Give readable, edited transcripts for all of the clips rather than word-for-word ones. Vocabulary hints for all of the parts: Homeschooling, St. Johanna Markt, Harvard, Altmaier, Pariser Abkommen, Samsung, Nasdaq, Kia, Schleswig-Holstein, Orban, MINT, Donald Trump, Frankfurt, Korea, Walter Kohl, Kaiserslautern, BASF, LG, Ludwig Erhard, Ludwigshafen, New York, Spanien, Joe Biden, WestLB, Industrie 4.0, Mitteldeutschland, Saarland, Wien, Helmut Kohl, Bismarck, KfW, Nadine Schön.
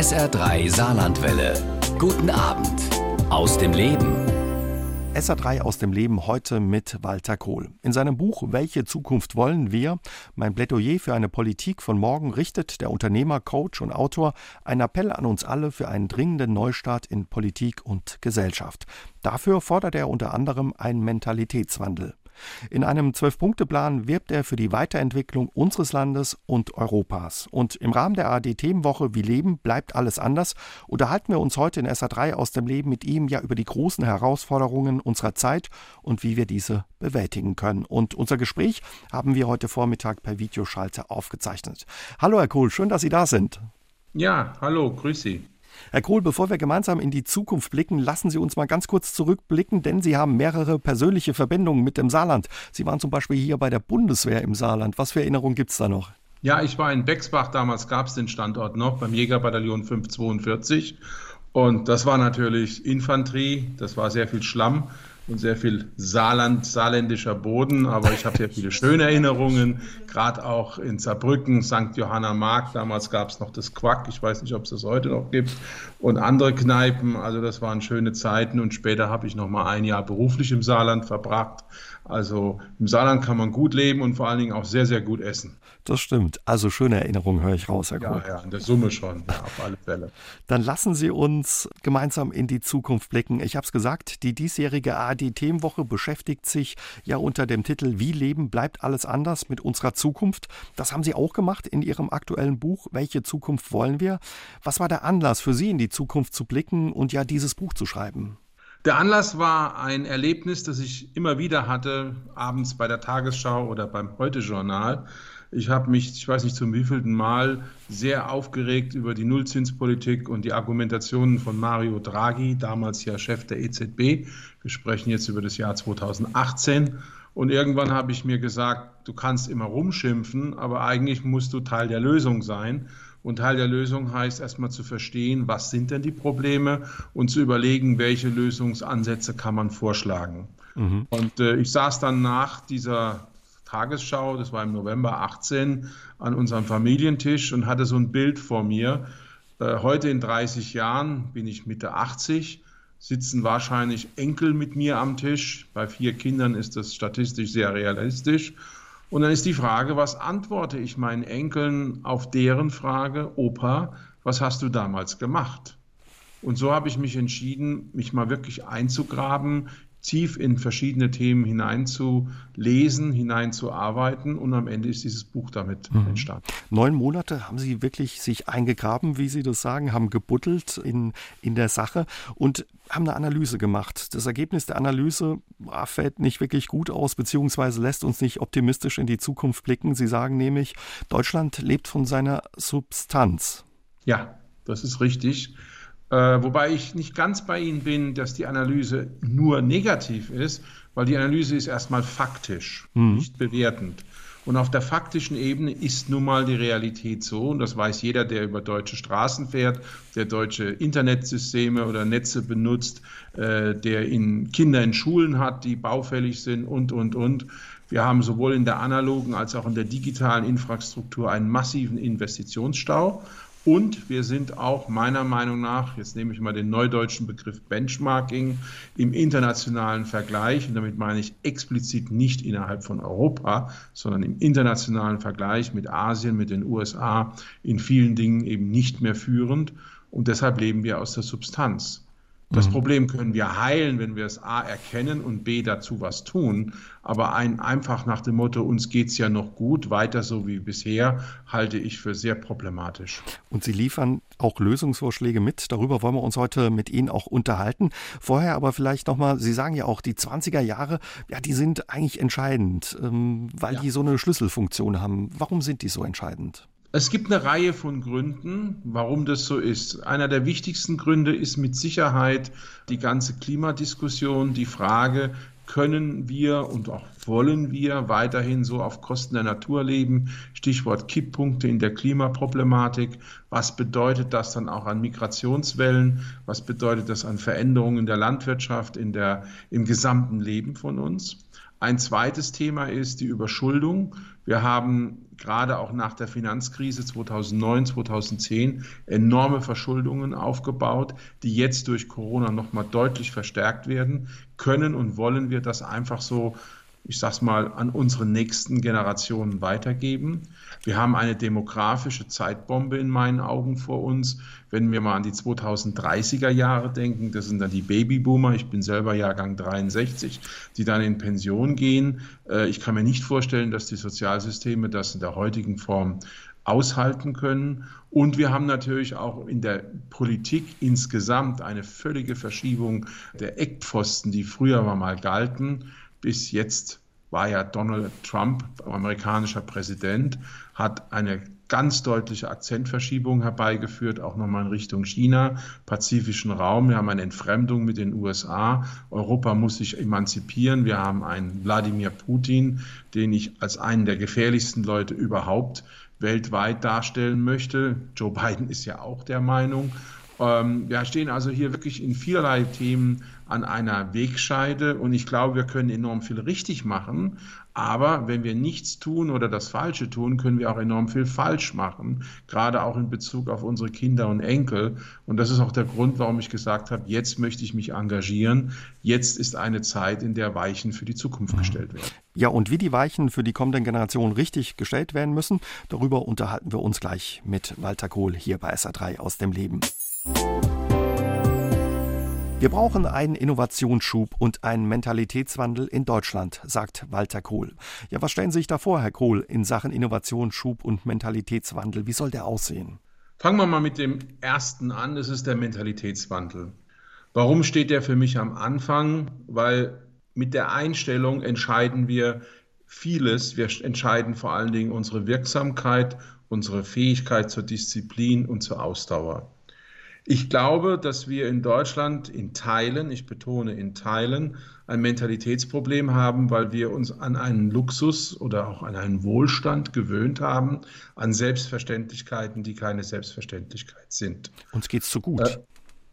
SR3 Saarlandwelle. Guten Abend aus dem Leben. SR3 aus dem Leben heute mit Walter Kohl. In seinem Buch Welche Zukunft wollen wir? Mein Plädoyer für eine Politik von morgen richtet der Unternehmer, Coach und Autor einen Appell an uns alle für einen dringenden Neustart in Politik und Gesellschaft. Dafür fordert er unter anderem einen Mentalitätswandel. In einem 12-Punkte-Plan wirbt er für die Weiterentwicklung unseres Landes und Europas. Und im Rahmen der ARD-Themenwoche Wie Leben bleibt alles anders unterhalten wir uns heute in SR3 aus dem Leben mit ihm ja über die großen Herausforderungen unserer Zeit und wie wir diese bewältigen können. Und unser Gespräch haben wir heute Vormittag per Videoschalter aufgezeichnet. Hallo Herr Kohl, schön, dass Sie da sind. Ja, hallo, grüß Sie. Herr Kohl, bevor wir gemeinsam in die Zukunft blicken, lassen Sie uns mal ganz kurz zurückblicken, denn Sie haben mehrere persönliche Verbindungen mit dem Saarland. Sie waren zum Beispiel hier bei der Bundeswehr im Saarland. Was für Erinnerungen gibt es da noch? Ja, ich war in Bexbach, damals gab es den Standort noch, beim Jägerbataillon 542. Und das war natürlich Infanterie, das war sehr viel Schlamm und sehr viel Saarland, saarländischer Boden. Aber ich habe sehr viele schöne Erinnerungen, gerade auch in Saarbrücken, St. Johanna Markt. Damals gab es noch das Quack, ich weiß nicht, ob es das heute noch gibt, und andere Kneipen. Also das waren schöne Zeiten. Und später habe ich noch mal ein Jahr beruflich im Saarland verbracht. Also im Saarland kann man gut leben und vor allen Dingen auch sehr, sehr gut essen. Das stimmt. Also schöne Erinnerungen höre ich raus, Herr Kohl. Ja, in der Summe schon, ja, auf alle Fälle. Dann lassen Sie uns gemeinsam in die Zukunft blicken. Ich habe es gesagt, die diesjährige ARD-Themenwoche beschäftigt sich ja unter dem Titel Wie Leben bleibt alles anders mit unserer Zukunft. Das haben Sie auch gemacht in Ihrem aktuellen Buch Welche Zukunft wollen wir? Was war der Anlass für Sie, in die Zukunft zu blicken und ja dieses Buch zu schreiben? Der Anlass war ein Erlebnis, das ich immer wieder hatte, abends bei der Tagesschau oder beim Heute-Journal. Ich habe mich, ich weiß nicht zum wievielten Mal, sehr aufgeregt über die Nullzinspolitik und die Argumentationen von Mario Draghi, damals ja Chef der EZB. Wir sprechen jetzt über das Jahr 2018. Und irgendwann habe ich mir gesagt, du kannst immer rumschimpfen, aber eigentlich musst du Teil der Lösung sein. Und Teil der Lösung heißt, erstmal zu verstehen, was sind denn die Probleme und zu überlegen, welche Lösungsansätze kann man vorschlagen. Mhm. Und ich saß dann nach dieser Tagesschau, das war im November 18, an unserem Familientisch und hatte so ein Bild vor mir. Heute in 30 Jahren bin ich Mitte 80, sitzen wahrscheinlich Enkel mit mir am Tisch. Bei 4 Kindern ist das statistisch sehr realistisch. Und dann ist die Frage, was antworte ich meinen Enkeln auf deren Frage, Opa, was hast du damals gemacht? Und so habe ich mich entschieden, mich mal wirklich einzugraben, tief in verschiedene Themen hineinzulesen, hineinzuarbeiten und am Ende ist dieses Buch damit entstanden. 9 Monate haben Sie wirklich sich eingegraben, wie Sie das sagen, haben gebuddelt in der Sache und haben eine Analyse gemacht. Das Ergebnis der Analyse fällt nicht wirklich gut aus, beziehungsweise lässt uns nicht optimistisch in die Zukunft blicken. Sie sagen nämlich, Deutschland lebt von seiner Substanz. Ja, das ist richtig. Wobei ich nicht ganz bei Ihnen bin, dass die Analyse nur negativ ist, weil die Analyse ist erstmal faktisch, nicht bewertend. Und auf der faktischen Ebene ist nun mal die Realität so, und das weiß jeder, der über deutsche Straßen fährt, der deutsche Internetsysteme oder Netze benutzt, der Kinder in Schulen hat, die baufällig sind und. Wir haben sowohl in der analogen als auch in der digitalen Infrastruktur einen massiven Investitionsstau. Und wir sind auch meiner Meinung nach, jetzt nehme ich mal den neudeutschen Begriff Benchmarking, im internationalen Vergleich, und damit meine ich explizit nicht innerhalb von Europa, sondern im internationalen Vergleich mit Asien, mit den USA, in vielen Dingen eben nicht mehr führend. Und deshalb leben wir aus der Substanz. Das Problem können wir heilen, wenn wir es A erkennen und B dazu was tun. Aber einfach nach dem Motto, uns geht's ja noch gut, weiter so wie bisher, halte ich für sehr problematisch. Und Sie liefern auch Lösungsvorschläge mit. Darüber wollen wir uns heute mit Ihnen auch unterhalten. Vorher aber vielleicht nochmal, Sie sagen ja auch, die 20er Jahre, ja, die sind eigentlich entscheidend, weil die so eine Schlüsselfunktion haben. Warum sind die so entscheidend? Es gibt eine Reihe von Gründen, warum das so ist. Einer der wichtigsten Gründe ist mit Sicherheit die ganze Klimadiskussion, die Frage, können wir und auch wollen wir weiterhin so auf Kosten der Natur leben? Stichwort Kipppunkte in der Klimaproblematik. Was bedeutet das dann auch an Migrationswellen? Was bedeutet das an Veränderungen in der Landwirtschaft, im gesamten Leben von uns? Ein zweites Thema ist die Überschuldung. Wir haben gerade auch nach der Finanzkrise 2009, 2010 enorme Verschuldungen aufgebaut, die jetzt durch Corona nochmal deutlich verstärkt werden. Können und wollen wir das einfach so, ich sag's mal, an unsere nächsten Generationen weitergeben? Wir haben eine demografische Zeitbombe in meinen Augen vor uns. Wenn wir mal an die 2030er Jahre denken, das sind dann die Babyboomer, ich bin selber Jahrgang 63, die dann in Pension gehen. Ich kann mir nicht vorstellen, dass die Sozialsysteme das in der heutigen Form aushalten können. Und wir haben natürlich auch in der Politik insgesamt eine völlige Verschiebung der Eckpfosten, die früher mal galten. Bis jetzt war ja Donald Trump, amerikanischer Präsident, hat eine ganz deutliche Akzentverschiebung herbeigeführt, auch nochmal in Richtung China, pazifischen Raum. Wir haben eine Entfremdung mit den USA. Europa muss sich emanzipieren. Wir haben einen Wladimir Putin, den ich als einen der gefährlichsten Leute überhaupt weltweit darstellen möchte. Joe Biden ist ja auch der Meinung. Wir stehen also hier wirklich in vielerlei Themen an einer Wegscheide und ich glaube, wir können enorm viel richtig machen, aber wenn wir nichts tun oder das Falsche tun, können wir auch enorm viel falsch machen, gerade auch in Bezug auf unsere Kinder und Enkel. Und das ist auch der Grund, warum ich gesagt habe, jetzt möchte ich mich engagieren, jetzt ist eine Zeit, in der Weichen für die Zukunft gestellt werden. Ja, und wie die Weichen für die kommenden Generationen richtig gestellt werden müssen, darüber unterhalten wir uns gleich mit Walter Kohl hier bei SA3 aus dem Leben. Wir brauchen einen Innovationsschub und einen Mentalitätswandel in Deutschland, sagt Walter Kohl. Ja, was stellen Sie sich da vor, Herr Kohl, in Sachen Innovationsschub und Mentalitätswandel? Wie soll der aussehen? Fangen wir mal mit dem ersten an, das ist der Mentalitätswandel. Warum steht der für mich am Anfang? Weil mit der Einstellung entscheiden wir vieles. Wir entscheiden vor allen Dingen unsere Wirksamkeit, unsere Fähigkeit zur Disziplin und zur Ausdauer. Ich glaube, dass wir in Deutschland in Teilen, ich betone in Teilen, ein Mentalitätsproblem haben, weil wir uns an einen Luxus oder auch an einen Wohlstand gewöhnt haben, an Selbstverständlichkeiten, die keine Selbstverständlichkeit sind. Uns geht's zu gut.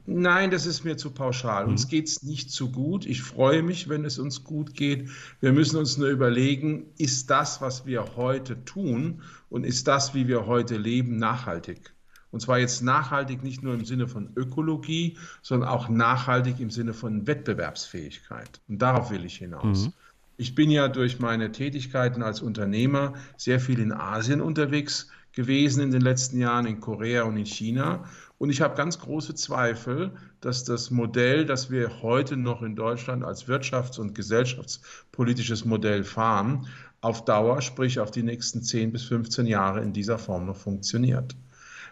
Nein, das ist mir zu pauschal. Uns geht's nicht zu gut. Ich freue mich, wenn es uns gut geht. Wir müssen uns nur überlegen, ist das, was wir heute tun und ist das, wie wir heute leben, nachhaltig? Und zwar jetzt nachhaltig nicht nur im Sinne von Ökologie, sondern auch nachhaltig im Sinne von Wettbewerbsfähigkeit. Und darauf will ich hinaus. Ich bin ja durch meine Tätigkeiten als Unternehmer sehr viel in Asien unterwegs gewesen in den letzten Jahren, in Korea und in China. Und ich habe ganz große Zweifel, dass das Modell, das wir heute noch in Deutschland als wirtschafts- und gesellschaftspolitisches Modell fahren, auf Dauer, sprich auf die nächsten 10 bis 15 Jahre in dieser Form noch funktioniert.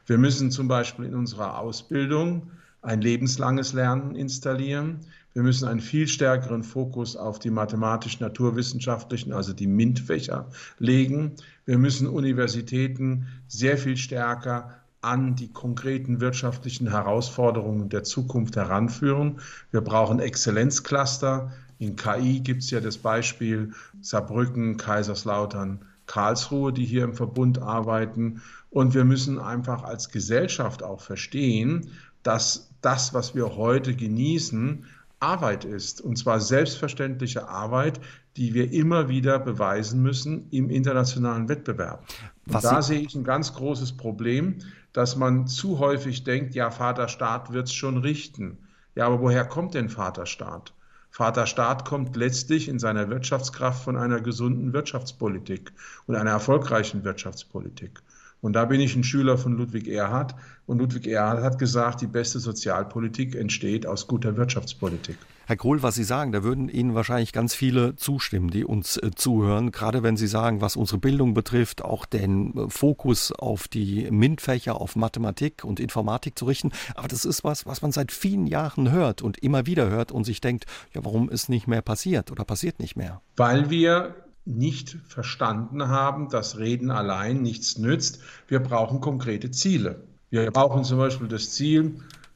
Wir müssen zum Beispiel in unserer Ausbildung ein lebenslanges Lernen installieren. Wir müssen einen viel stärkeren Fokus auf die mathematisch-naturwissenschaftlichen, also die MINT-Fächer, legen. Wir müssen Universitäten sehr viel stärker an die konkreten wirtschaftlichen Herausforderungen der Zukunft heranführen. Wir brauchen Exzellenzcluster. In KI gibt es ja das Beispiel Saarbrücken, Kaiserslautern, Karlsruhe, die hier im Verbund arbeiten. Und wir müssen einfach als Gesellschaft auch verstehen, dass das, was wir heute genießen, Arbeit ist. Und zwar selbstverständliche Arbeit, die wir immer wieder beweisen müssen im internationalen Wettbewerb. Und da sehe ich ein ganz großes Problem, dass man zu häufig denkt, ja, Vaterstaat wird es schon richten. Ja, aber woher kommt denn Vaterstaat? Vaterstaat kommt letztlich in seiner Wirtschaftskraft von einer gesunden Wirtschaftspolitik und einer erfolgreichen Wirtschaftspolitik. Und da bin ich ein Schüler von Ludwig Erhard. Und Ludwig Erhard hat gesagt, die beste Sozialpolitik entsteht aus guter Wirtschaftspolitik. Herr Kohl, was Sie sagen, da würden Ihnen wahrscheinlich ganz viele zustimmen, die uns zuhören. Gerade wenn Sie sagen, was unsere Bildung betrifft, auch den Fokus auf die MINT-Fächer, auf Mathematik und Informatik zu richten. Aber das ist was man seit vielen Jahren hört und immer wieder hört und sich denkt, ja, warum ist nicht mehr passiert oder passiert nicht mehr? Weil wir nicht verstanden haben, dass Reden allein nichts nützt. Wir brauchen konkrete Ziele. Wir brauchen zum Beispiel das Ziel,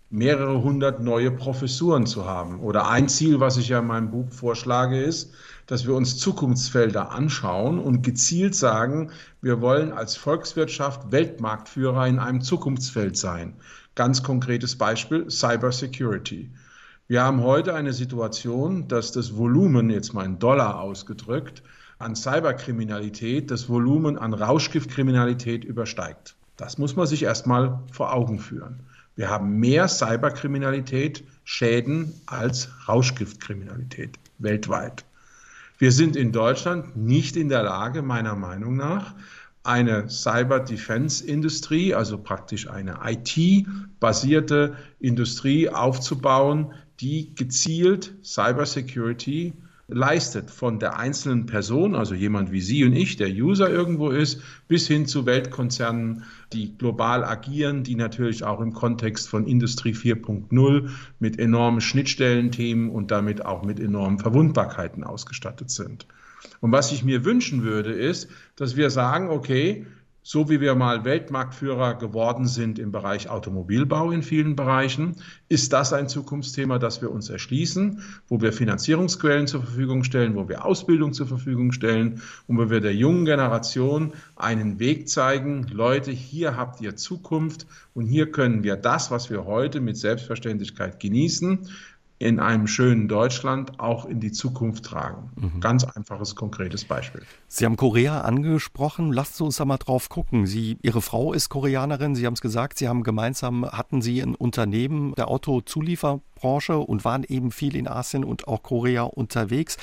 mehrere hundert neue Professuren zu haben. Oder ein Ziel, was ich ja in meinem Buch vorschlage, ist, dass wir uns Zukunftsfelder anschauen und gezielt sagen, wir wollen als Volkswirtschaft Weltmarktführer in einem Zukunftsfeld sein. Ganz konkretes Beispiel, Cyber Security. Wir haben heute eine Situation, dass das Volumen, jetzt mal in Dollar ausgedrückt, an Cyberkriminalität das Volumen an Rauschgiftkriminalität übersteigt. Das muss man sich erstmal vor Augen führen. Wir haben mehr Cyberkriminalität, Schäden als Rauschgiftkriminalität weltweit. Wir sind in Deutschland nicht in der Lage, meiner Meinung nach, eine Cyber Defense Industrie, also praktisch eine IT-basierte Industrie aufzubauen, die gezielt Cyber Security leistet, von der einzelnen Person, also jemand wie Sie und ich, der User irgendwo ist, bis hin zu Weltkonzernen, die global agieren, die natürlich auch im Kontext von Industrie 4.0 mit enormen Schnittstellenthemen und damit auch mit enormen Verwundbarkeiten ausgestattet sind. Und was ich mir wünschen würde, ist, dass wir sagen, okay, so wie wir mal Weltmarktführer geworden sind im Bereich Automobilbau in vielen Bereichen, ist das ein Zukunftsthema, das wir uns erschließen, wo wir Finanzierungsquellen zur Verfügung stellen, wo wir Ausbildung zur Verfügung stellen und wo wir der jungen Generation einen Weg zeigen, Leute, hier habt ihr Zukunft und hier können wir das, was wir heute mit Selbstverständlichkeit genießen, in einem schönen Deutschland auch in die Zukunft tragen. Mhm. Ganz einfaches, konkretes Beispiel. Sie haben Korea angesprochen. Lassen Sie uns da mal drauf gucken. Ihre Frau ist Koreanerin. Sie haben es gesagt, Sie haben hatten Sie ein Unternehmen der Autozulieferbranche und waren eben viel in Asien und auch Korea unterwegs.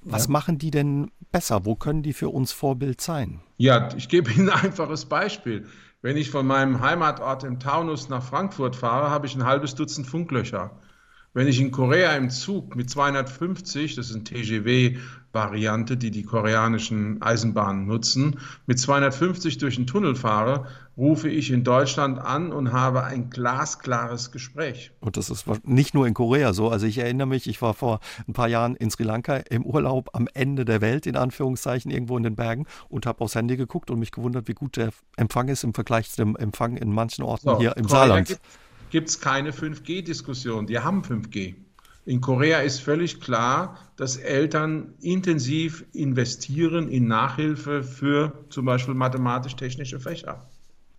Was machen die denn besser? Wo können die für uns Vorbild sein? Ja, ich gebe Ihnen ein einfaches Beispiel. Wenn ich von meinem Heimatort im Taunus nach Frankfurt fahre, habe ich ein halbes Dutzend Funklöcher. Wenn ich in Korea im Zug mit 250, das ist eine TGW-Variante, die koreanischen Eisenbahnen nutzen, mit 250 durch den Tunnel fahre, rufe ich in Deutschland an und habe ein glasklares Gespräch. Und das ist nicht nur in Korea so. Also ich erinnere mich, ich war vor ein paar Jahren in Sri Lanka im Urlaub am Ende der Welt, in Anführungszeichen, irgendwo in den Bergen und habe aufs Handy geguckt und mich gewundert, wie gut der Empfang ist im Vergleich zu dem Empfang in manchen Orten hier im Saarland. Gibt es keine 5G-Diskussion. Die haben 5G. In Korea ist völlig klar, dass Eltern intensiv investieren in Nachhilfe für zum Beispiel mathematisch-technische Fächer.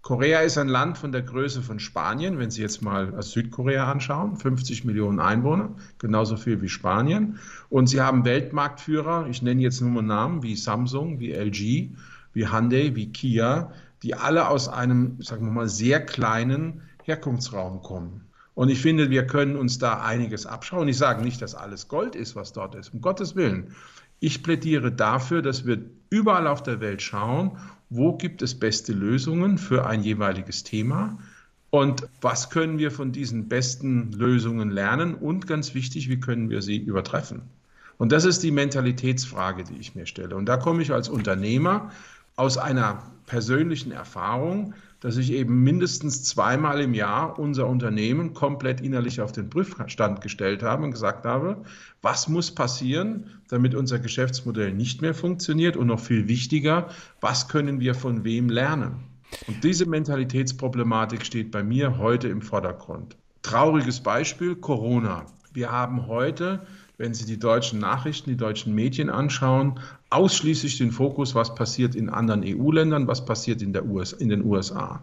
Korea ist ein Land von der Größe von Spanien, wenn Sie jetzt mal Südkorea anschauen, 50 Millionen Einwohner, genauso viel wie Spanien. Und Sie haben Weltmarktführer, ich nenne jetzt nur mal Namen, wie Samsung, wie LG, wie Hyundai, wie Kia, die alle aus einem, sagen wir mal, sehr kleinen Herkunftsraum kommen. Und ich finde, wir können uns da einiges abschauen. Ich sage nicht, dass alles Gold ist, was dort ist, um Gottes Willen. Ich plädiere dafür, dass wir überall auf der Welt schauen, wo gibt es beste Lösungen für ein jeweiliges Thema und was können wir von diesen besten Lösungen lernen und ganz wichtig, wie können wir sie übertreffen. Und das ist die Mentalitätsfrage, die ich mir stelle. Und da komme ich als Unternehmer aus einer persönlichen Erfahrung, dass ich eben mindestens zweimal im Jahr unser Unternehmen komplett innerlich auf den Prüfstand gestellt habe und gesagt habe, was muss passieren, damit unser Geschäftsmodell nicht mehr funktioniert und noch viel wichtiger, was können wir von wem lernen? Und diese Mentalitätsproblematik steht bei mir heute im Vordergrund. Trauriges Beispiel, Corona. Wir haben heute, wenn Sie die deutschen Nachrichten, die deutschen Medien anschauen, ausschließlich den Fokus, was passiert in anderen EU-Ländern, was passiert in den USA.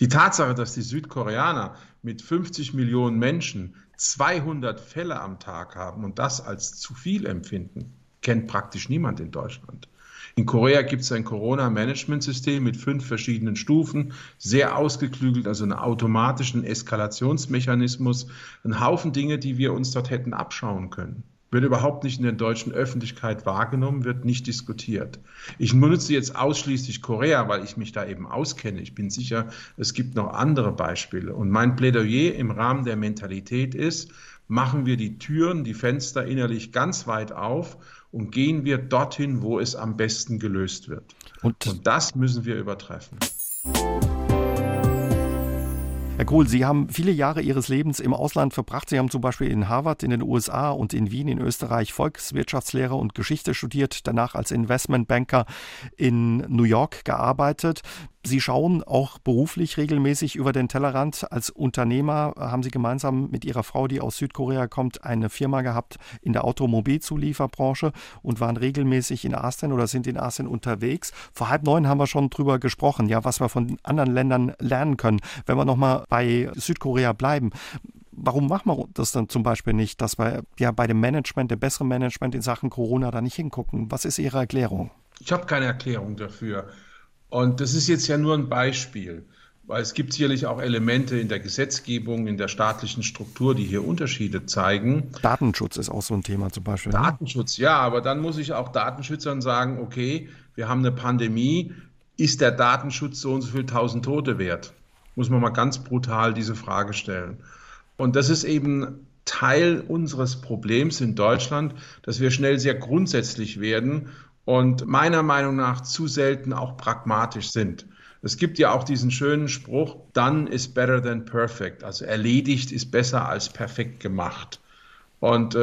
Die Tatsache, dass die Südkoreaner mit 50 Millionen Menschen 200 Fälle am Tag haben und das als zu viel empfinden, kennt praktisch niemand in Deutschland. In Korea gibt es ein Corona-Management-System mit 5 verschiedenen Stufen, sehr ausgeklügelt, also einen automatischen Eskalationsmechanismus, einen Haufen Dinge, die wir uns dort hätten abschauen können. Wird überhaupt nicht in der deutschen Öffentlichkeit wahrgenommen, wird nicht diskutiert. Ich benutze jetzt ausschließlich Korea, weil ich mich da eben auskenne. Ich bin sicher, es gibt noch andere Beispiele. Und mein Plädoyer im Rahmen der Mentalität ist, machen wir die Türen, die Fenster innerlich ganz weit auf und gehen wir dorthin, wo es am besten gelöst wird. Und das müssen wir übertreffen. Herr Kohl, Sie haben viele Jahre Ihres Lebens im Ausland verbracht. Sie haben zum Beispiel in Harvard in den USA und in Wien in Österreich Volkswirtschaftslehre und Geschichte studiert, danach als Investmentbanker in New York gearbeitet. Sie schauen auch beruflich regelmäßig über den Tellerrand. Als Unternehmer haben Sie gemeinsam mit Ihrer Frau, die aus Südkorea kommt, eine Firma gehabt in der Automobilzulieferbranche und waren regelmäßig in Asien oder sind in Asien unterwegs. Vor 8:30 haben wir schon drüber gesprochen, ja, was wir von anderen Ländern lernen können. Wenn wir nochmal bei Südkorea bleiben, warum machen wir das dann zum Beispiel nicht, dass wir ja bei dem Management, dem besseren Management in Sachen Corona da nicht hingucken? Was ist Ihre Erklärung? Ich habe keine Erklärung dafür. Und das ist jetzt ja nur ein Beispiel, weil es gibt sicherlich auch Elemente in der Gesetzgebung, in der staatlichen Struktur, die hier Unterschiede zeigen. Datenschutz ist auch so ein Thema zum Beispiel. Datenschutz, ja, aber dann muss ich auch Datenschützern sagen, okay, wir haben eine Pandemie, ist der Datenschutz so und so viel 1000 Tote wert? Muss man mal ganz brutal diese Frage stellen. Und das ist eben Teil unseres Problems in Deutschland, dass wir schnell sehr grundsätzlich werden und meiner Meinung nach zu selten auch pragmatisch sind. Es gibt ja auch diesen schönen Spruch, done is better than perfect. Also erledigt ist besser als perfekt gemacht. Und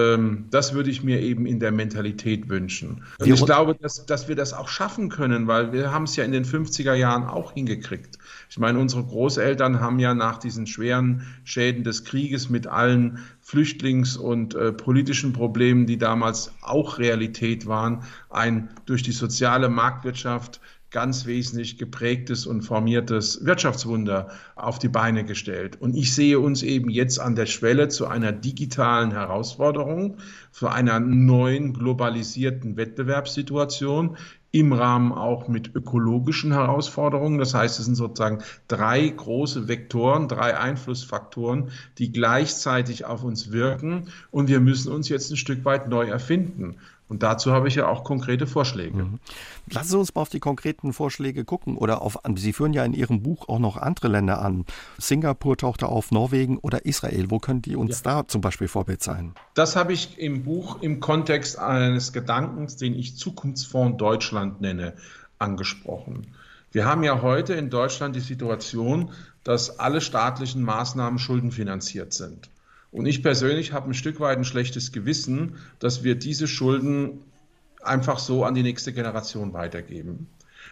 das würde ich mir eben in der Mentalität wünschen. Und ich glaube, dass wir das auch schaffen können, weil wir haben es ja in den 50er Jahren auch hingekriegt. Ich meine, unsere Großeltern haben ja nach diesen schweren Schäden des Krieges mit allen Flüchtlings- und politischen Problemen, die damals auch Realität waren, ein durch die soziale Marktwirtschaft ganz wesentlich geprägtes und formiertes Wirtschaftswunder auf die Beine gestellt. Und ich sehe uns eben jetzt an der Schwelle zu einer digitalen Herausforderung, zu einer neuen globalisierten Wettbewerbssituation, im Rahmen auch mit ökologischen Herausforderungen. Das heißt, es sind sozusagen drei große Vektoren, drei Einflussfaktoren, die gleichzeitig auf uns wirken. Und wir müssen uns jetzt ein Stück weit neu erfinden. Und dazu habe ich ja auch konkrete Vorschläge. Lassen Sie uns mal auf die konkreten Vorschläge gucken. Oder Sie führen ja in Ihrem Buch auch noch andere Länder an. Singapur taucht auf, Norwegen oder Israel. Wo können die uns da zum Beispiel Vorbild sein? Das habe ich im Buch im Kontext eines Gedankens, den ich Zukunftsfonds Deutschland nenne, angesprochen. Wir haben ja heute in Deutschland die Situation, dass alle staatlichen Maßnahmen schuldenfinanziert sind. Und ich persönlich habe ein Stück weit ein schlechtes Gewissen, dass wir diese Schulden einfach so an die nächste Generation weitergeben.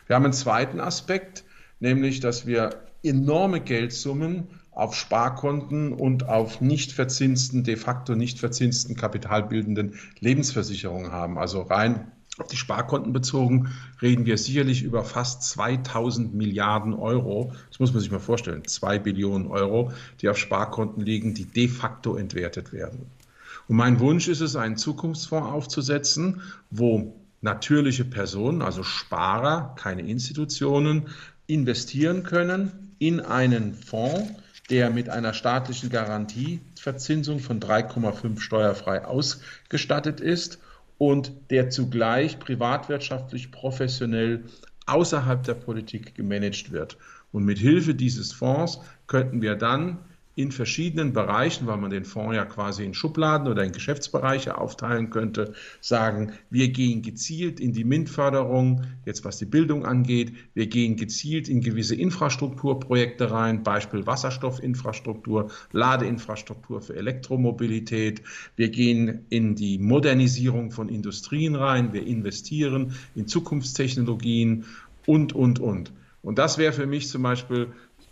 Wir haben einen zweiten Aspekt, nämlich, dass wir enorme Geldsummen auf Sparkonten und auf nicht verzinsten, de facto nicht verzinsten, kapitalbildenden Lebensversicherungen haben. Also rein auf die Sparkonten bezogen reden wir sicherlich über fast 2000 Milliarden Euro. Das muss man sich mal vorstellen, 2 Billionen Euro, die auf Sparkonten liegen, die de facto entwertet werden. Und mein Wunsch ist es, einen Zukunftsfonds aufzusetzen, wo natürliche Personen, also Sparer, keine Institutionen, investieren können in einen Fonds, der mit einer staatlichen Garantieverzinsung von 3,5 steuerfrei ausgestattet ist und der zugleich privatwirtschaftlich professionell außerhalb der Politik gemanagt wird. Und mit Hilfe dieses Fonds könnten wir dann in verschiedenen Bereichen, weil man den Fonds ja quasi in Schubladen oder in Geschäftsbereiche aufteilen könnte, sagen, wir gehen gezielt in die MINT-Förderung, jetzt was die Bildung angeht, wir gehen gezielt in gewisse Infrastrukturprojekte rein, Beispiel Wasserstoffinfrastruktur, Ladeinfrastruktur für Elektromobilität, wir gehen in die Modernisierung von Industrien rein, wir investieren in Zukunftstechnologien und. Und das wäre für mich zum Beispiel,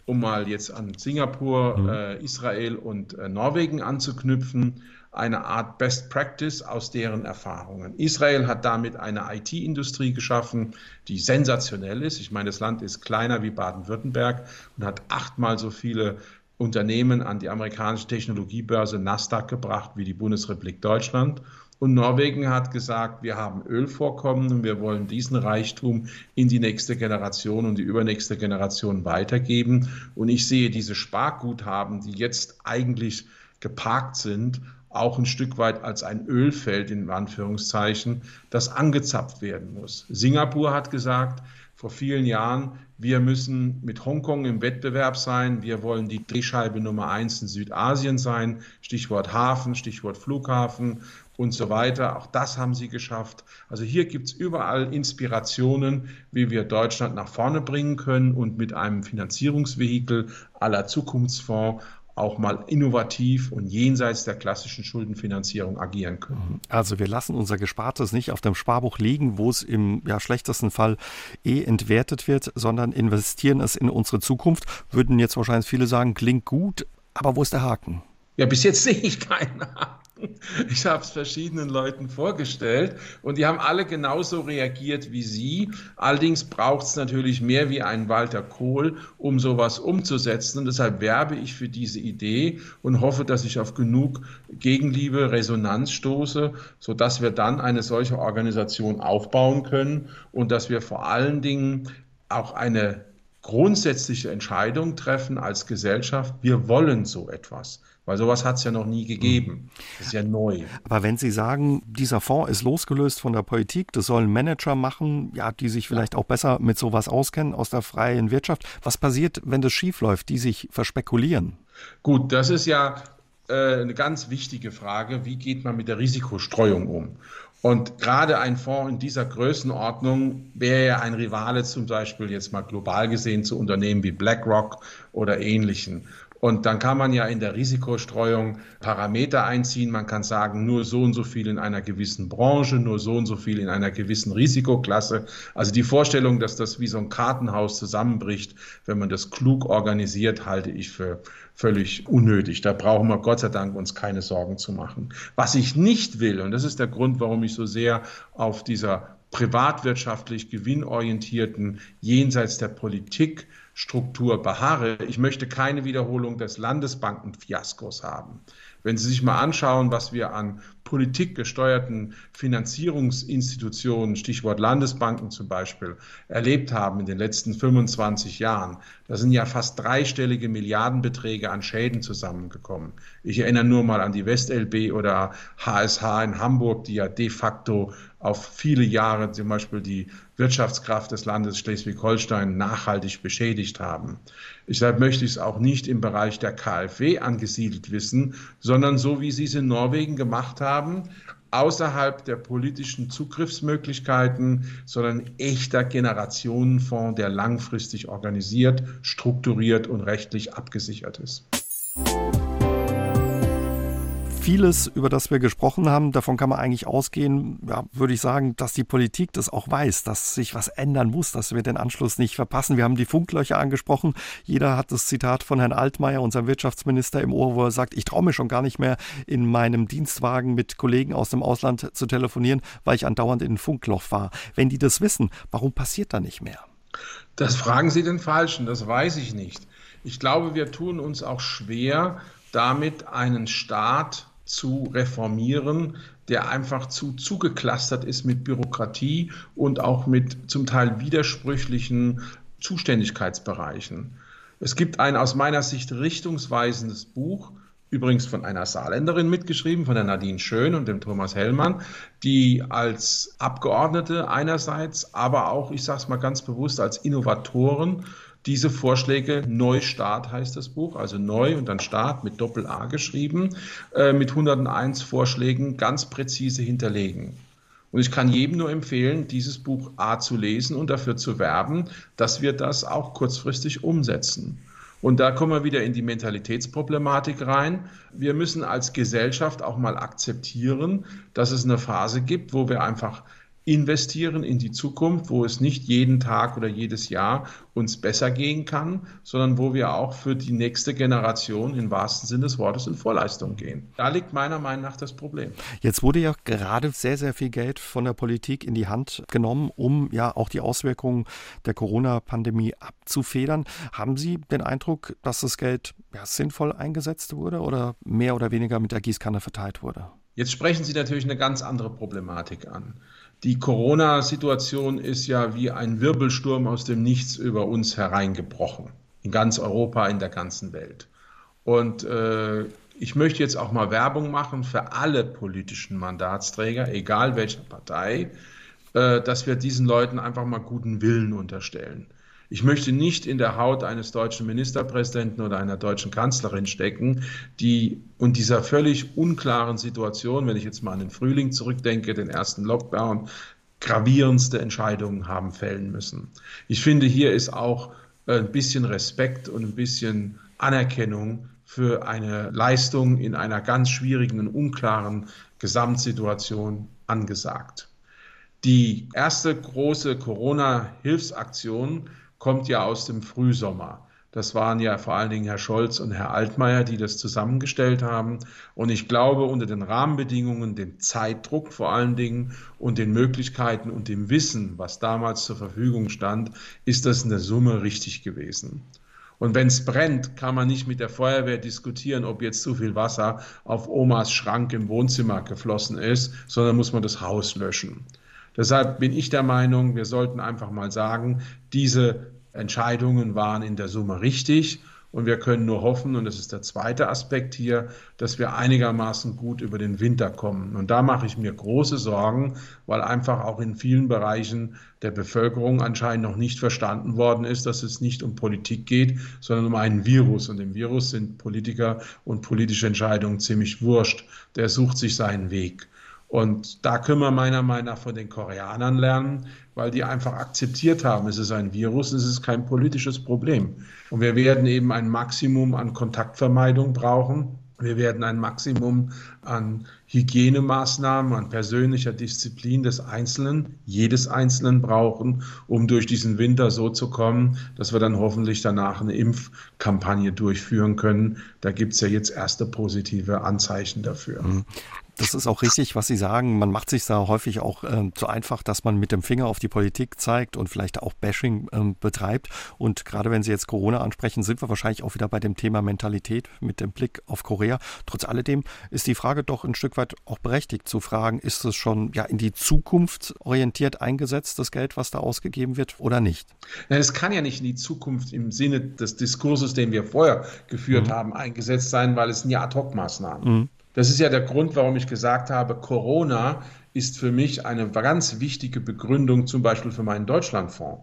um mal jetzt an Singapur, Israel und Norwegen anzuknüpfen, eine Art Best Practice aus deren Erfahrungen. Israel hat damit eine IT-Industrie geschaffen, die sensationell ist. Ich meine, das Land ist kleiner wie Baden-Württemberg und hat 8-mal so viele Unternehmen an die amerikanische Technologiebörse Nasdaq gebracht wie die Bundesrepublik Deutschland. Und Norwegen hat gesagt, wir haben Ölvorkommen und wir wollen diesen Reichtum in die nächste Generation und die übernächste Generation weitergeben. Und ich sehe diese Sparguthaben, die jetzt eigentlich geparkt sind, auch ein Stück weit als ein Ölfeld in Anführungszeichen, das angezapft werden muss. Singapur hat gesagt, vor vielen Jahren, wir müssen mit Hongkong im Wettbewerb sein, wir wollen die Drehscheibe Nummer 1 in Südasien sein, Stichwort Hafen, Stichwort Flughafen und so weiter. Auch das haben sie geschafft. Also hier gibt es überall Inspirationen, wie wir Deutschland nach vorne bringen können und mit einem Finanzierungsvehikel à la Zukunftsfonds auch mal innovativ und jenseits der klassischen Schuldenfinanzierung agieren können. Also wir lassen unser Gespartes nicht auf dem Sparbuch liegen, wo es im schlechtesten Fall entwertet wird, sondern investieren es in unsere Zukunft. Würden jetzt wahrscheinlich viele sagen, klingt gut, aber wo ist der Haken? Ja, bis jetzt sehe ich keinen. Ich habe es verschiedenen Leuten vorgestellt und die haben alle genauso reagiert wie Sie. Allerdings braucht es natürlich mehr wie einen Walter Kohl, um sowas umzusetzen. Und deshalb werbe ich für diese Idee und hoffe, dass ich auf genug Gegenliebe, Resonanz stoße, sodass wir dann eine solche Organisation aufbauen können und dass wir vor allen Dingen auch eine grundsätzliche Entscheidung treffen als Gesellschaft. Wir wollen so etwas. Weil sowas hat es ja noch nie gegeben. Das ist ja neu. Aber wenn Sie sagen, dieser Fonds ist losgelöst von der Politik, das sollen Manager machen, ja, die sich vielleicht auch besser mit sowas auskennen aus der freien Wirtschaft. Was passiert, wenn das schiefläuft, die sich verspekulieren? Gut, das ist ja eine ganz wichtige Frage. Wie geht man mit der Risikostreuung um? Und gerade ein Fonds in dieser Größenordnung wäre ja ein Rivale zum Beispiel jetzt mal global gesehen zu Unternehmen wie BlackRock oder ähnlichen. Und dann kann man ja in der Risikostreuung Parameter einziehen. Man kann sagen, nur so und so viel in einer gewissen Branche, nur so und so viel in einer gewissen Risikoklasse. Also die Vorstellung, dass das wie so ein Kartenhaus zusammenbricht, wenn man das klug organisiert, halte ich für völlig unnötig. Da brauchen wir Gott sei Dank uns keine Sorgen zu machen. Was ich nicht will, und das ist der Grund, warum ich so sehr auf dieser privatwirtschaftlich gewinnorientierten, jenseits der Politik Struktur beharre. Ich möchte keine Wiederholung des Landesbankenfiaskos haben. Wenn Sie sich mal anschauen, was wir an politikgesteuerten Finanzierungsinstitutionen, Stichwort Landesbanken zum Beispiel, erlebt haben in den letzten 25 Jahren. Da sind ja fast dreistellige Milliardenbeträge an Schäden zusammengekommen. Ich erinnere nur mal an die WestLB oder HSH in Hamburg, die ja de facto auf viele Jahre zum Beispiel die Wirtschaftskraft des Landes Schleswig-Holstein nachhaltig beschädigt haben. Deshalb möchte ich es auch nicht im Bereich der KfW angesiedelt wissen, sondern so wie Sie es in Norwegen gemacht haben, außerhalb der politischen Zugriffsmöglichkeiten, sondern ein echter Generationenfonds, der langfristig organisiert, strukturiert und rechtlich abgesichert ist. Vieles, über das wir gesprochen haben, davon kann man eigentlich ausgehen, ja, würde ich sagen, dass die Politik das auch weiß, dass sich was ändern muss, dass wir den Anschluss nicht verpassen. Wir haben die Funklöcher angesprochen. Jeder hat das Zitat von Herrn Altmaier, unserem Wirtschaftsminister, im Ohr, wo er sagt, ich traue mir schon gar nicht mehr, in meinem Dienstwagen mit Kollegen aus dem Ausland zu telefonieren, weil ich andauernd in ein Funkloch fahre. Wenn die das wissen, warum passiert da nicht mehr? Das fragen Sie den Falschen, das weiß ich nicht. Ich glaube, wir tun uns auch schwer, damit einen Staat zu reformieren, der einfach zugeklastert ist mit Bürokratie und auch mit zum Teil widersprüchlichen Zuständigkeitsbereichen. Es gibt ein aus meiner Sicht richtungsweisendes Buch, übrigens von einer Saarländerin mitgeschrieben, von der Nadine Schön und dem Thomas Hellmann, die als Abgeordnete einerseits, aber auch, ich sage es mal ganz bewusst, als Innovatoren diese Vorschläge, Neustart heißt das Buch, also neu und dann Start mit Doppel-A geschrieben, mit 101 Vorschlägen ganz präzise hinterlegen. Und ich kann jedem nur empfehlen, dieses Buch A zu lesen und dafür zu werben, dass wir das auch kurzfristig umsetzen. Und da kommen wir wieder in die Mentalitätsproblematik rein. Wir müssen als Gesellschaft auch mal akzeptieren, dass es eine Phase gibt, wo wir einfach investieren in die Zukunft, wo es nicht jeden Tag oder jedes Jahr uns besser gehen kann, sondern wo wir auch für die nächste Generation im wahrsten Sinne des Wortes in Vorleistung gehen. Da liegt meiner Meinung nach das Problem. Jetzt wurde ja gerade sehr, sehr viel Geld von der Politik in die Hand genommen, um ja auch die Auswirkungen der Corona-Pandemie abzufedern. Haben Sie den Eindruck, dass das Geld sinnvoll eingesetzt wurde oder mehr oder weniger mit der Gießkanne verteilt wurde? Jetzt sprechen Sie natürlich eine ganz andere Problematik an. Die Corona-Situation ist ja wie ein Wirbelsturm aus dem Nichts über uns hereingebrochen. In ganz Europa, in der ganzen Welt. Und ich möchte jetzt auch mal Werbung machen für alle politischen Mandatsträger, egal welcher Partei, dass wir diesen Leuten einfach mal guten Willen unterstellen. Ich möchte nicht in der Haut eines deutschen Ministerpräsidenten oder einer deutschen Kanzlerin stecken, die und dieser völlig unklaren Situation, wenn ich jetzt mal an den Frühling zurückdenke, den ersten Lockdown, gravierendste Entscheidungen haben fällen müssen. Ich finde, hier ist auch ein bisschen Respekt und ein bisschen Anerkennung für eine Leistung in einer ganz schwierigen und unklaren Gesamtsituation angesagt. Die erste große Corona-Hilfsaktion kommt ja aus dem Frühsommer. Das waren ja vor allen Dingen Herr Scholz und Herr Altmaier, die das zusammengestellt haben. Und ich glaube, unter den Rahmenbedingungen, dem Zeitdruck vor allen Dingen und den Möglichkeiten und dem Wissen, was damals zur Verfügung stand, ist das in der Summe richtig gewesen. Und wenn es brennt, kann man nicht mit der Feuerwehr diskutieren, ob jetzt zu viel Wasser auf Omas Schrank im Wohnzimmer geflossen ist, sondern muss man das Haus löschen. Deshalb bin ich der Meinung, wir sollten einfach mal sagen, diese Entscheidungen waren in der Summe richtig und wir können nur hoffen, und das ist der zweite Aspekt hier, dass wir einigermaßen gut über den Winter kommen. Und da mache ich mir große Sorgen, weil einfach auch in vielen Bereichen der Bevölkerung anscheinend noch nicht verstanden worden ist, dass es nicht um Politik geht, sondern um einen Virus. Und im Virus sind Politiker und politische Entscheidungen ziemlich wurscht. Der sucht sich seinen Weg. Und da können wir meiner Meinung nach von den Koreanern lernen, weil die einfach akzeptiert haben, es ist ein Virus, es ist kein politisches Problem. Und wir werden eben ein Maximum an Kontaktvermeidung brauchen. Wir werden ein Maximum an Hygienemaßnahmen, an persönlicher Disziplin des Einzelnen, jedes Einzelnen brauchen, um durch diesen Winter so zu kommen, dass wir dann hoffentlich danach eine Impfkampagne durchführen können. Da gibt es ja jetzt erste positive Anzeichen dafür. Das ist auch richtig, was Sie sagen. Man macht sich da häufig auch zu einfach, dass man mit dem Finger auf die Politik zeigt und vielleicht auch Bashing betreibt. Und gerade wenn Sie jetzt Corona ansprechen, sind wir wahrscheinlich auch wieder bei dem Thema Mentalität mit dem Blick auf Korea. Trotz alledem ist die Frage doch ein Stück weit auch berechtigt zu fragen, ist es schon in die Zukunft orientiert eingesetzt, das Geld, was da ausgegeben wird, oder nicht? Nein, es kann ja nicht in die Zukunft im Sinne des Diskurses, den wir vorher geführt haben, eingesetzt sein, weil es sind ja Ad-Hoc-Maßnahmen. Das ist ja der Grund, warum ich gesagt habe, Corona ist für mich eine ganz wichtige Begründung, zum Beispiel für meinen Deutschlandfonds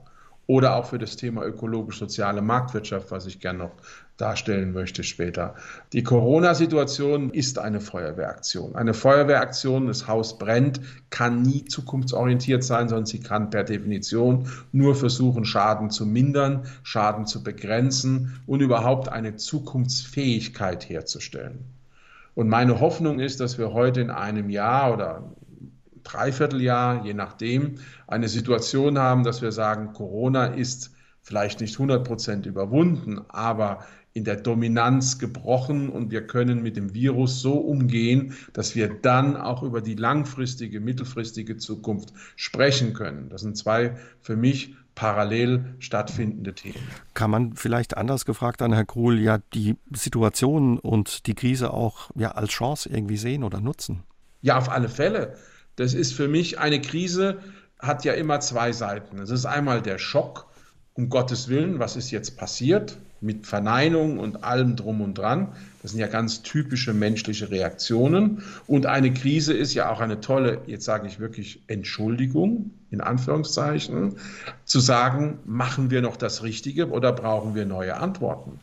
oder auch für das Thema ökologisch-soziale Marktwirtschaft, was ich gerne noch darstellen möchte später. Die Corona-Situation ist eine Feuerwehraktion. Eine Feuerwehraktion, das Haus brennt, kann nie zukunftsorientiert sein, sondern sie kann per Definition nur versuchen, Schaden zu mindern, Schaden zu begrenzen und überhaupt eine Zukunftsfähigkeit herzustellen. Und meine Hoffnung ist, dass wir heute in einem Jahr oder Dreivierteljahr, je nachdem, eine Situation haben, dass wir sagen, Corona ist vielleicht nicht 100% überwunden, aber in der Dominanz gebrochen und wir können mit dem Virus so umgehen, dass wir dann auch über die langfristige, mittelfristige Zukunft sprechen können. Das sind zwei für mich parallel stattfindende Themen. Kann man vielleicht anders gefragt an Herr Kohl die Situation und die Krise auch als Chance irgendwie sehen oder nutzen? Ja, auf alle Fälle. Das ist für mich, eine Krise hat ja immer zwei Seiten. Es ist einmal der Schock, um Gottes Willen, was ist jetzt passiert, mit Verneinung und allem drum und dran. Das sind ja ganz typische menschliche Reaktionen. Und eine Krise ist ja auch eine tolle, jetzt sage ich wirklich Entschuldigung, in Anführungszeichen, zu sagen, machen wir noch das Richtige oder brauchen wir neue Antworten?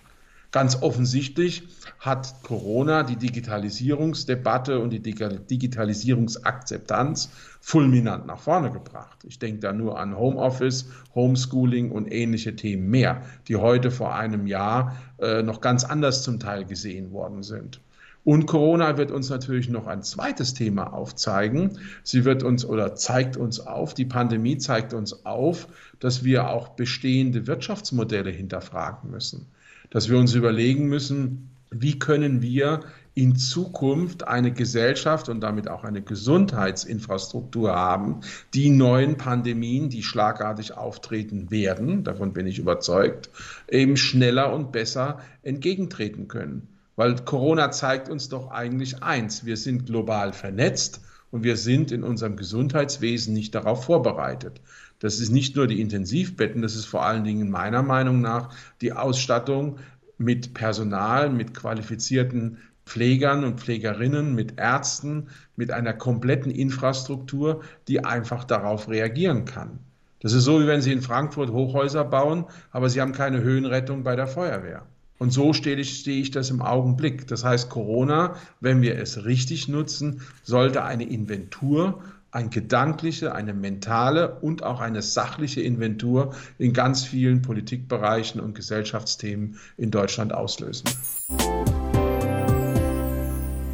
Ganz offensichtlich hat Corona die Digitalisierungsdebatte und die Digitalisierungsakzeptanz fulminant nach vorne gebracht. Ich denke da nur an Homeoffice, Homeschooling und ähnliche Themen mehr, die heute vor einem Jahr noch ganz anders zum Teil gesehen worden sind. Und Corona wird uns natürlich noch ein zweites Thema aufzeigen. Sie wird uns oder zeigt uns auf, die Pandemie zeigt uns auf, dass wir auch bestehende Wirtschaftsmodelle hinterfragen müssen. Dass wir uns überlegen müssen, wie können wir in Zukunft eine Gesellschaft und damit auch eine Gesundheitsinfrastruktur haben, die neuen Pandemien, die schlagartig auftreten werden, davon bin ich überzeugt, eben schneller und besser entgegentreten können. Weil Corona zeigt uns doch eigentlich eins, wir sind global vernetzt und wir sind in unserem Gesundheitswesen nicht darauf vorbereitet. Das ist nicht nur die Intensivbetten, das ist vor allen Dingen meiner Meinung nach die Ausstattung mit Personal, mit qualifizierten Pflegern und Pflegerinnen, mit Ärzten, mit einer kompletten Infrastruktur, die einfach darauf reagieren kann. Das ist so, wie wenn Sie in Frankfurt Hochhäuser bauen, aber Sie haben keine Höhenrettung bei der Feuerwehr. Und so stehe ich das im Augenblick. Das heißt, Corona, wenn wir es richtig nutzen, sollte eine Inventur, eine gedankliche, eine mentale und auch eine sachliche Inventur in ganz vielen Politikbereichen und Gesellschaftsthemen in Deutschland auslösen.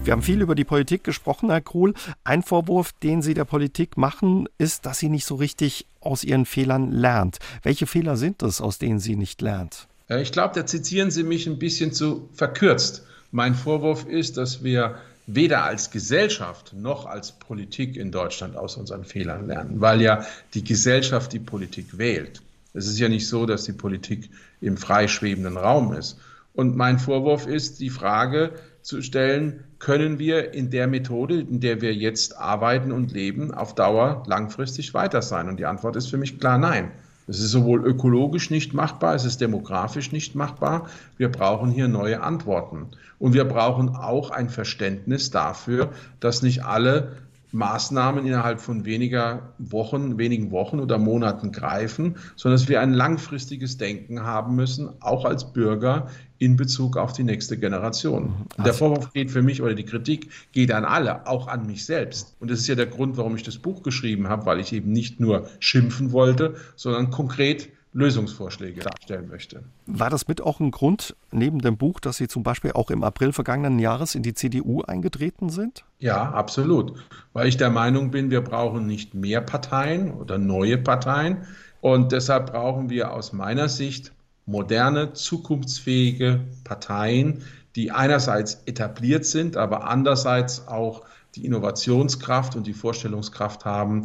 Wir haben viel über die Politik gesprochen, Herr Kohl. Ein Vorwurf, den Sie der Politik machen, ist, dass sie nicht so richtig aus ihren Fehlern lernt. Welche Fehler sind es, aus denen sie nicht lernt? Ich glaube, da zitieren Sie mich ein bisschen zu verkürzt. Mein Vorwurf ist, dass wir weder als Gesellschaft noch als Politik in Deutschland aus unseren Fehlern lernen, weil ja die Gesellschaft die Politik wählt. Es ist ja nicht so, dass die Politik im freischwebenden Raum ist. Und mein Vorwurf ist, die Frage zu stellen, können wir in der Methode, in der wir jetzt arbeiten und leben, auf Dauer langfristig weiter sein? Und die Antwort ist für mich klar nein. Es ist sowohl ökologisch nicht machbar, es ist demografisch nicht machbar. Wir brauchen hier neue Antworten. Und wir brauchen auch ein Verständnis dafür, dass nicht alle Maßnahmen innerhalb von wenigen Wochen oder Monaten greifen, sondern dass wir ein langfristiges Denken haben müssen, auch als Bürger in Bezug auf die nächste Generation. Und der Vorwurf geht für mich, oder die Kritik geht an alle, auch an mich selbst. Und das ist ja der Grund, warum ich das Buch geschrieben habe, weil ich eben nicht nur schimpfen wollte, sondern konkret Lösungsvorschläge darstellen möchte. War das mit auch ein Grund, neben dem Buch, dass Sie zum Beispiel auch im April vergangenen Jahres in die CDU eingetreten sind? Ja, absolut. Weil ich der Meinung bin, wir brauchen nicht mehr Parteien oder neue Parteien. Und deshalb brauchen wir aus meiner Sicht moderne, zukunftsfähige Parteien, die einerseits etabliert sind, aber andererseits auch die Innovationskraft und die Vorstellungskraft haben,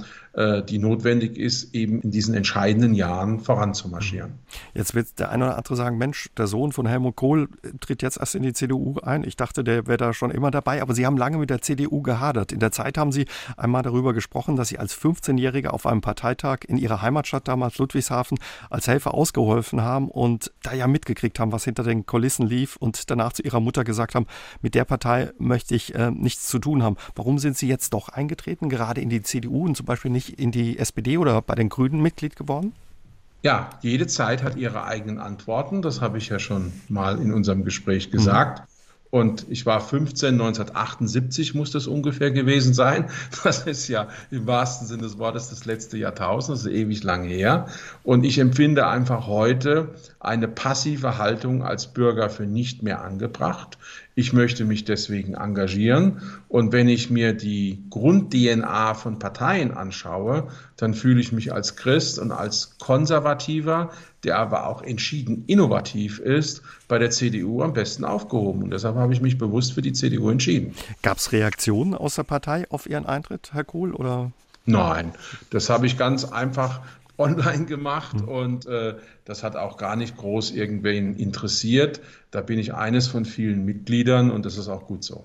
die notwendig ist, eben in diesen entscheidenden Jahren voranzumarschieren. Jetzt wird der eine oder andere sagen, Mensch, der Sohn von Helmut Kohl tritt jetzt erst in die CDU ein. Ich dachte, der wäre da schon immer dabei. Aber Sie haben lange mit der CDU gehadert. In der Zeit haben Sie einmal darüber gesprochen, dass Sie als 15-Jähriger auf einem Parteitag in Ihrer Heimatstadt damals Ludwigshafen als Helfer ausgeholfen haben und da ja mitgekriegt haben, was hinter den Kulissen lief und danach zu Ihrer Mutter gesagt haben, mit der Partei möchte ich nichts zu tun haben. Warum sind Sie jetzt doch eingetreten, gerade in die CDU und zum Beispiel nicht in die SPD oder bei den Grünen Mitglied geworden? Ja, jede Zeit hat ihre eigenen Antworten. Das habe ich ja schon mal in unserem Gespräch gesagt. Und ich war 15, 1978 muss das ungefähr gewesen sein. Das ist ja im wahrsten Sinne des Wortes das letzte Jahrtausend, das ist ewig lang her. Und ich empfinde einfach heute eine passive Haltung als Bürger für nicht mehr angebracht. Ich möchte mich deswegen engagieren. Und wenn ich mir die Grund-DNA von Parteien anschaue, dann fühle ich mich als Christ und als Konservativer, der aber auch entschieden innovativ ist, bei der CDU am besten aufgehoben. Und deshalb habe ich mich bewusst für die CDU entschieden. Gab es Reaktionen aus der Partei auf Ihren Eintritt, Herr Kohl, oder? Nein, das habe ich ganz einfach online gemacht und das hat auch gar nicht groß irgendwen interessiert. Da bin ich eines von vielen Mitgliedern und das ist auch gut so.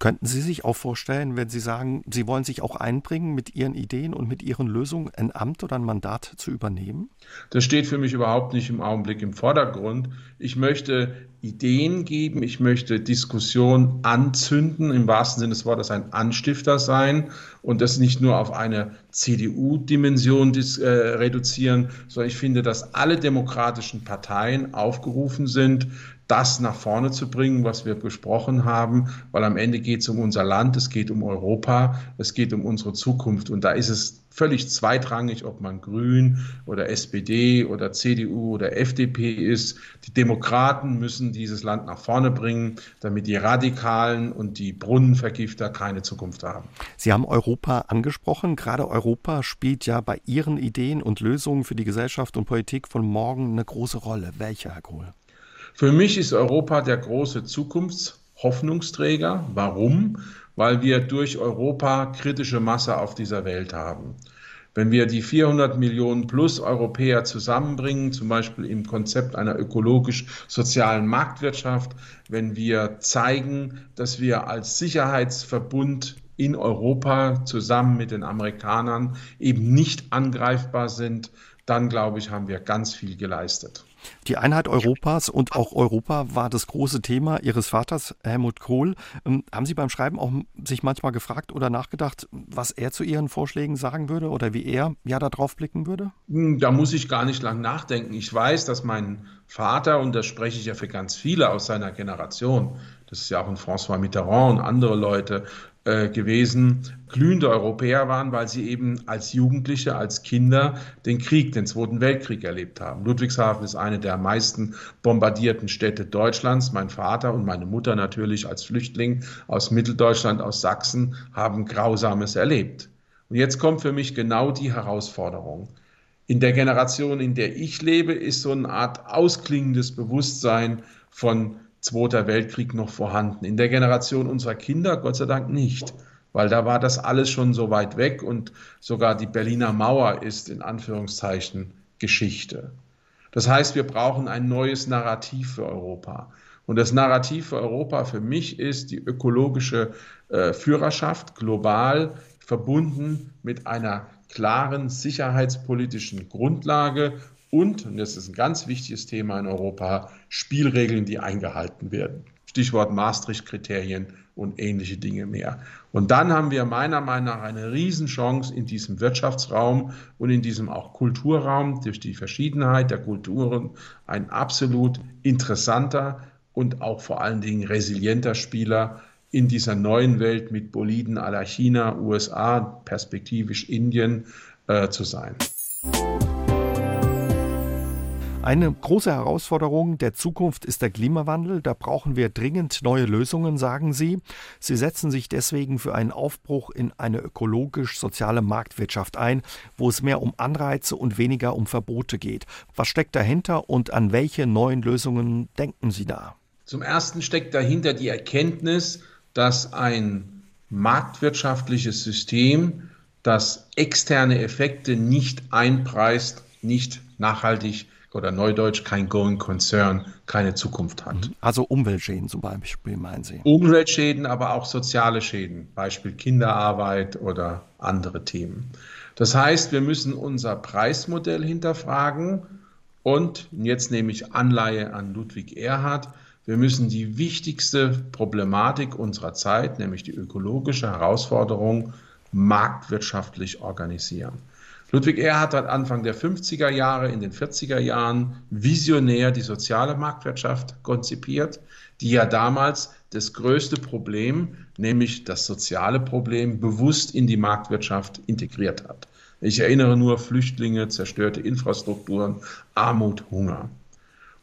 Könnten Sie sich auch vorstellen, wenn Sie sagen, Sie wollen sich auch einbringen mit Ihren Ideen und mit Ihren Lösungen, ein Amt oder ein Mandat zu übernehmen? Das steht für mich überhaupt nicht im Augenblick im Vordergrund. Ich möchte Ideen geben, ich möchte Diskussion anzünden, im wahrsten Sinne des Wortes ein Anstifter sein und das nicht nur auf eine CDU-Dimension reduzieren, sondern ich finde, dass alle demokratischen Parteien aufgerufen sind, das nach vorne zu bringen, was wir besprochen haben, weil am Ende geht es um unser Land, es geht um Europa, es geht um unsere Zukunft und da ist es völlig zweitrangig, ob man Grün oder SPD oder CDU oder FDP ist. Die Demokraten müssen dieses Land nach vorne bringen, damit die Radikalen und die Brunnenvergifter keine Zukunft haben. Sie haben Europa angesprochen. Gerade Europa spielt ja bei Ihren Ideen und Lösungen für die Gesellschaft und Politik von morgen eine große Rolle. Welche, Herr Kohl? Für mich ist Europa der große Zukunftshoffnungsträger. Warum? Weil wir durch Europa kritische Masse auf dieser Welt haben. Wenn wir die 400 Millionen plus Europäer zusammenbringen, zum Beispiel im Konzept einer ökologisch-sozialen Marktwirtschaft, wenn wir zeigen, dass wir als Sicherheitsverbund in Europa zusammen mit den Amerikanern eben nicht angreifbar sind, dann, glaube ich, haben wir ganz viel geleistet. Die Einheit Europas und auch Europa war das große Thema Ihres Vaters, Helmut Kohl. Haben Sie beim Schreiben auch sich manchmal gefragt oder nachgedacht, was er zu Ihren Vorschlägen sagen würde oder wie er ja da drauf blicken würde? Da muss ich gar nicht lang nachdenken. Ich weiß, dass mein Vater, und das spreche ich ja für ganz viele aus seiner Generation, das ist ja auch ein François Mitterrand und andere Leute gewesen, glühende Europäer waren, weil sie eben als Jugendliche, als Kinder den Krieg, den Zweiten Weltkrieg erlebt haben. Ludwigshafen ist eine der am meisten bombardierten Städte Deutschlands. Mein Vater und meine Mutter natürlich als Flüchtling aus Mitteldeutschland, aus Sachsen, haben Grausames erlebt. Und jetzt kommt für mich genau die Herausforderung. In der Generation, in der ich lebe, ist so eine Art ausklingendes Bewusstsein von Zweiter Weltkrieg noch vorhanden. In der Generation unserer Kinder Gott sei Dank nicht, weil da war das alles schon so weit weg und sogar die Berliner Mauer ist in Anführungszeichen Geschichte. Das heißt, wir brauchen ein neues Narrativ für Europa. Und das Narrativ für Europa für mich ist die ökologische Führerschaft global verbunden mit einer klaren sicherheitspolitischen Grundlage und das ist ein ganz wichtiges Thema in Europa, Spielregeln, die eingehalten werden. Stichwort Maastricht-Kriterien und ähnliche Dinge mehr. Und dann haben wir meiner Meinung nach eine Riesenchance in diesem Wirtschaftsraum und in diesem auch Kulturraum durch die Verschiedenheit der Kulturen ein absolut interessanter und auch vor allen Dingen resilienter Spieler in dieser neuen Welt mit Boliden à la China, USA, perspektivisch Indien zu sein. Eine große Herausforderung der Zukunft ist der Klimawandel. Da brauchen wir dringend neue Lösungen, sagen Sie. Sie setzen sich deswegen für einen Aufbruch in eine ökologisch-soziale Marktwirtschaft ein, wo es mehr um Anreize und weniger um Verbote geht. Was steckt dahinter und an welche neuen Lösungen denken Sie da? Zum Ersten steckt dahinter die Erkenntnis, dass ein marktwirtschaftliches System, das externe Effekte nicht einpreist, nicht nachhaltig oder neudeutsch kein Going Concern, keine Zukunft hat. Also Umweltschäden zum Beispiel, meinen Sie? Umweltschäden, aber auch soziale Schäden, Beispiel Kinderarbeit oder andere Themen. Das heißt, wir müssen unser Preismodell hinterfragen und jetzt nehme ich Anleihe an Ludwig Erhard, wir müssen die wichtigste Problematik unserer Zeit, nämlich die ökologische Herausforderung, marktwirtschaftlich organisieren. Ludwig Erhard hat Anfang der 50er Jahre, in den 40er Jahren visionär die soziale Marktwirtschaft konzipiert, die ja damals das größte Problem, nämlich das soziale Problem, bewusst in die Marktwirtschaft integriert hat. Ich erinnere nur Flüchtlinge, zerstörte Infrastrukturen, Armut, Hunger.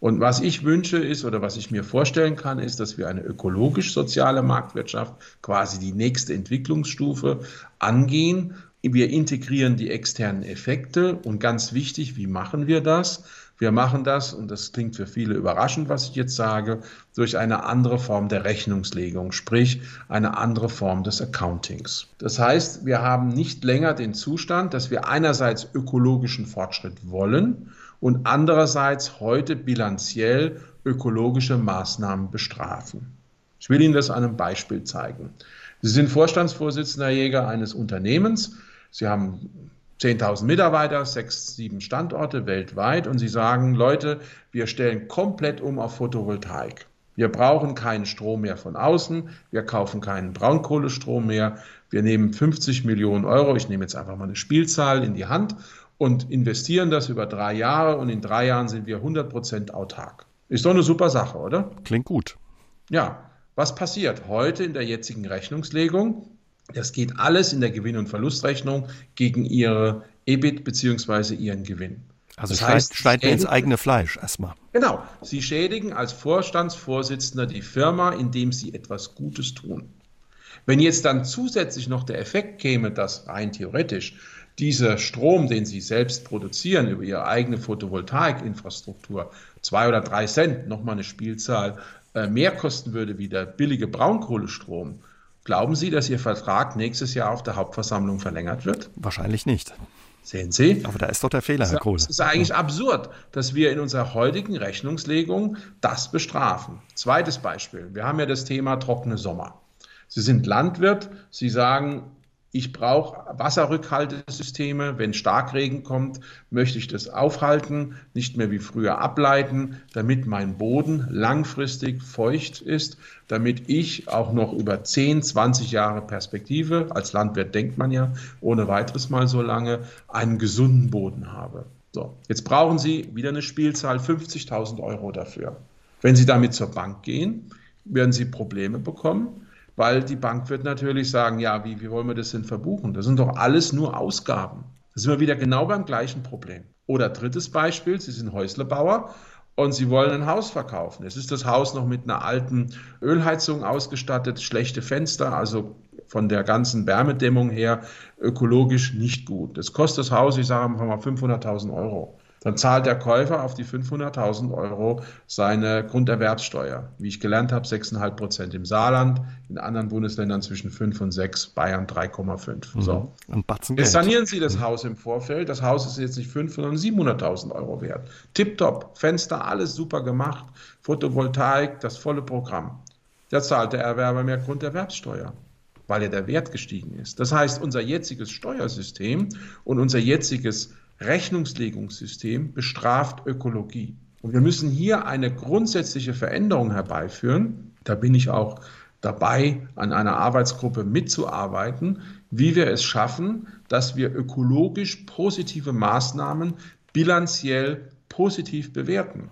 Und was ich wünsche ist oder was ich mir vorstellen kann, ist, dass wir eine ökologisch-soziale Marktwirtschaft, quasi die nächste Entwicklungsstufe, angehen. Wir integrieren die externen Effekte und ganz wichtig, wie machen wir das? Wir machen das, und das klingt für viele überraschend, was ich jetzt sage, durch eine andere Form der Rechnungslegung, sprich eine andere Form des Accountings. Das heißt, wir haben nicht länger den Zustand, dass wir einerseits ökologischen Fortschritt wollen und andererseits heute bilanziell ökologische Maßnahmen bestrafen. Ich will Ihnen das an einem Beispiel zeigen. Sie sind Vorstandsvorsitzender Jäger eines Unternehmens. Sie haben 10.000 Mitarbeiter, 6, 7 Standorte weltweit und Sie sagen, Leute, wir stellen komplett um auf Photovoltaik. Wir brauchen keinen Strom mehr von außen, wir kaufen keinen Braunkohlestrom mehr, wir nehmen 50 Millionen Euro, ich nehme jetzt einfach mal eine Spielzahl in die Hand und investieren das über 3 Jahre und in 3 Jahren sind wir 100% autark. Ist doch eine super Sache, oder? Klingt gut. Ja. Was passiert heute in der jetzigen Rechnungslegung? Das geht alles in der Gewinn- und Verlustrechnung gegen ihre EBIT bzw. ihren Gewinn. Also das schneiden wir ins eigene Fleisch erstmal. Genau. Sie schädigen als Vorstandsvorsitzender die Firma, indem sie etwas Gutes tun. Wenn jetzt dann zusätzlich noch der Effekt käme, dass rein theoretisch dieser Strom, den Sie selbst produzieren über Ihre eigene Photovoltaik-Infrastruktur, 2 oder 3 Cent, nochmal eine Spielzahl, mehr kosten würde wie der billige Braunkohlestrom, glauben Sie, dass Ihr Vertrag nächstes Jahr auf der Hauptversammlung verlängert wird? Wahrscheinlich nicht. Sehen Sie? Aber da ist doch der Fehler, Herr Kohl. Es ist eigentlich absurd, dass wir in unserer heutigen Rechnungslegung das bestrafen. Zweites Beispiel. Wir haben ja das Thema trockene Sommer. Sie sind Landwirt. Sie sagen, ich brauche Wasserrückhaltesysteme. Wenn Starkregen kommt, möchte ich das aufhalten, nicht mehr wie früher ableiten, damit mein Boden langfristig feucht ist, damit ich auch noch über 10, 20 Jahre Perspektive, als Landwirt denkt man ja ohne weiteres mal so lange, einen gesunden Boden habe. So, jetzt brauchen Sie wieder eine Spielzahl, 50.000 Euro dafür. Wenn Sie damit zur Bank gehen, werden Sie Probleme bekommen, weil die Bank wird natürlich sagen, ja, wie wollen wir das denn verbuchen? Das sind doch alles nur Ausgaben. Da sind wir wieder genau beim gleichen Problem. Oder drittes Beispiel, Sie sind Häuslebauer und Sie wollen ein Haus verkaufen. Es ist das Haus noch mit einer alten Ölheizung ausgestattet, schlechte Fenster, also von der ganzen Wärmedämmung her ökologisch nicht gut. Das kostet das Haus, ich sage mal 500.000 Euro. Dann zahlt der Käufer auf die 500.000 Euro seine Grunderwerbssteuer. Wie ich gelernt habe, 6,5% im Saarland, in anderen Bundesländern zwischen 5 und 6, Bayern 3,5. Mhm. So. Jetzt sanieren Sie das Haus im Vorfeld. Das Haus ist jetzt nicht 5, sondern 700.000 Euro wert. Tipptopp, Fenster, alles super gemacht, Photovoltaik, das volle Programm. Da zahlt der Erwerber mehr Grunderwerbssteuer, weil ja der Wert gestiegen ist. Das heißt, unser jetziges Steuersystem und unser jetziges Rechnungslegungssystem bestraft Ökologie. Und wir müssen hier eine grundsätzliche Veränderung herbeiführen. Da bin ich auch dabei, an einer Arbeitsgruppe mitzuarbeiten, wie wir es schaffen, dass wir ökologisch positive Maßnahmen bilanziell positiv bewerten.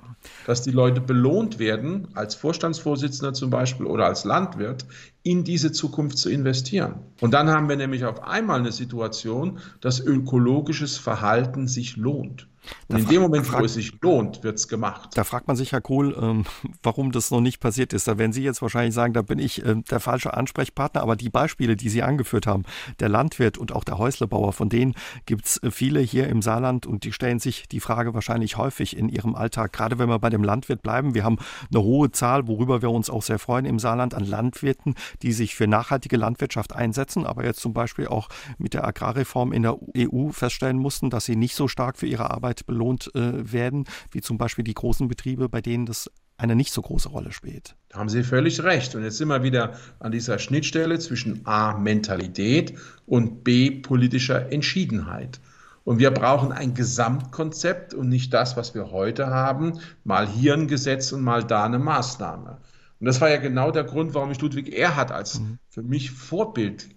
Dass die Leute belohnt werden, als Vorstandsvorsitzender zum Beispiel oder als Landwirt, in diese Zukunft zu investieren. Und dann haben wir nämlich auf einmal eine Situation, dass ökologisches Verhalten sich lohnt. Und in dem Moment, wo es sich lohnt, wird es gemacht. Da fragt man sich, Herr Kohl, warum das noch nicht passiert ist. Da werden Sie jetzt wahrscheinlich sagen, da bin ich der falsche Ansprechpartner. Aber die Beispiele, die Sie angeführt haben, der Landwirt und auch der Häuslebauer, von denen gibt es viele hier im Saarland. Und die stellen sich die Frage wahrscheinlich häufig in ihrem Alltag. Gerade wenn wir bei dem Landwirt bleiben. Wir haben eine hohe Zahl, worüber wir uns auch sehr freuen im Saarland, an Landwirten, die sich für nachhaltige Landwirtschaft einsetzen. Aber jetzt zum Beispiel auch mit der Agrarreform in der EU feststellen mussten, dass sie nicht so stark für ihre Arbeit belohnt werden, wie zum Beispiel die großen Betriebe, bei denen das eine nicht so große Rolle spielt. Da haben Sie völlig recht. Und jetzt sind wir wieder an dieser Schnittstelle zwischen A, Mentalität und B, politischer Entschiedenheit. Und wir brauchen ein Gesamtkonzept und nicht das, was wir heute haben, mal hier ein Gesetz und mal da eine Maßnahme. Und das war ja genau der Grund, warum ich Ludwig Erhard als für mich Vorbild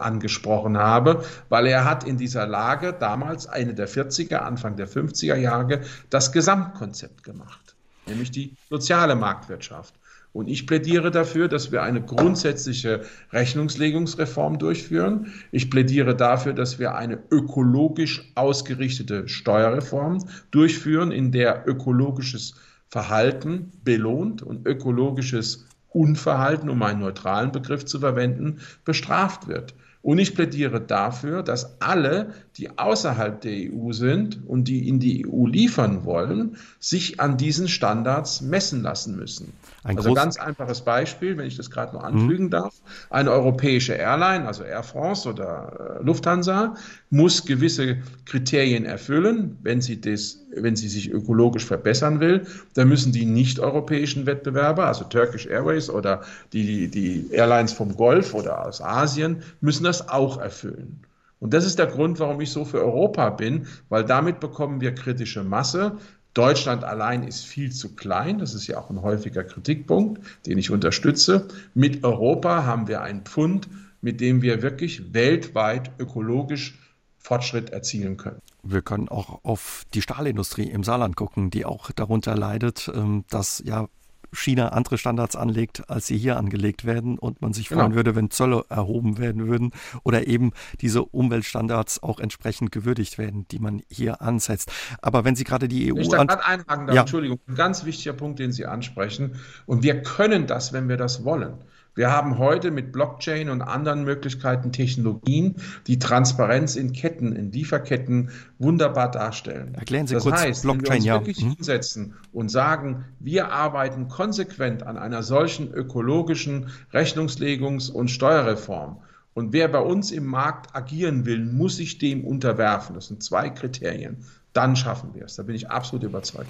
angesprochen habe, weil er hat in dieser Lage damals, Ende der 40er, Anfang der 50er Jahre, das Gesamtkonzept gemacht, nämlich die soziale Marktwirtschaft. Und ich plädiere dafür, dass wir eine grundsätzliche Rechnungslegungsreform durchführen. Ich plädiere dafür, dass wir eine ökologisch ausgerichtete Steuerreform durchführen, in der ökologisches Verhalten belohnt und ökologisches Unverhalten, um einen neutralen Begriff zu verwenden, bestraft wird. Und ich plädiere dafür, dass alle, die außerhalb der EU sind und die in die EU liefern wollen, sich an diesen Standards messen lassen müssen. Also ganz einfaches Beispiel, wenn ich das gerade noch anfügen darf. Eine europäische Airline, also Air France oder Lufthansa, muss gewisse Kriterien erfüllen, wenn sie sich ökologisch verbessern will. Dann müssen die nicht-europäischen Wettbewerber, also Turkish Airways oder die Airlines vom Golf oder aus Asien, müssen das auch erfüllen. Und das ist der Grund, warum ich so für Europa bin, weil damit bekommen wir kritische Masse. Deutschland allein ist viel zu klein, das ist ja auch ein häufiger Kritikpunkt, den ich unterstütze. Mit Europa haben wir einen Pfund, mit dem wir wirklich weltweit ökologisch Fortschritt erzielen können. Wir können auch auf die Stahlindustrie im Saarland gucken, die auch darunter leidet, dass ja China andere Standards anlegt, als sie hier angelegt werden, und man sich freuen würde, wenn Zölle erhoben werden würden oder eben diese Umweltstandards auch entsprechend gewürdigt werden, die man hier ansetzt. Aber wenn Sie gerade die EU... Ich darf gerade einhaken, Entschuldigung, ein ganz wichtiger Punkt, den Sie ansprechen. Und wir können das, wenn wir das wollen. Wir haben heute mit Blockchain und anderen Möglichkeiten Technologien, die Transparenz in Ketten, in Lieferketten wunderbar darstellen. Erklären Sie das kurz, heißt, Blockchain, ja. Das heißt, wenn wir uns wirklich hinsetzen und sagen, wir arbeiten konsequent an einer solchen ökologischen Rechnungslegungs- und Steuerreform. Und wer bei uns im Markt agieren will, muss sich dem unterwerfen. Das sind 2 Kriterien. Dann schaffen wir es. Da bin ich absolut überzeugt.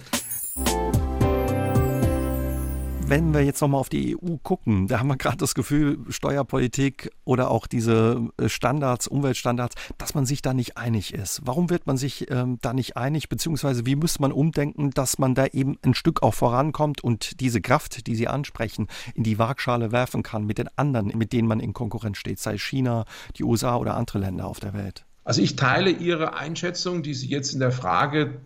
Wenn wir jetzt nochmal auf die EU gucken, da haben wir gerade das Gefühl, Steuerpolitik oder auch diese Standards, Umweltstandards, dass man sich da nicht einig ist. Warum wird man sich da nicht einig, beziehungsweise wie müsste man umdenken, dass man da eben ein Stück auch vorankommt und diese Kraft, die Sie ansprechen, in die Waagschale werfen kann mit den anderen, mit denen man in Konkurrenz steht, sei China, die USA oder andere Länder auf der Welt? Also ich teile Ihre Einschätzung, die Sie jetzt in der Frage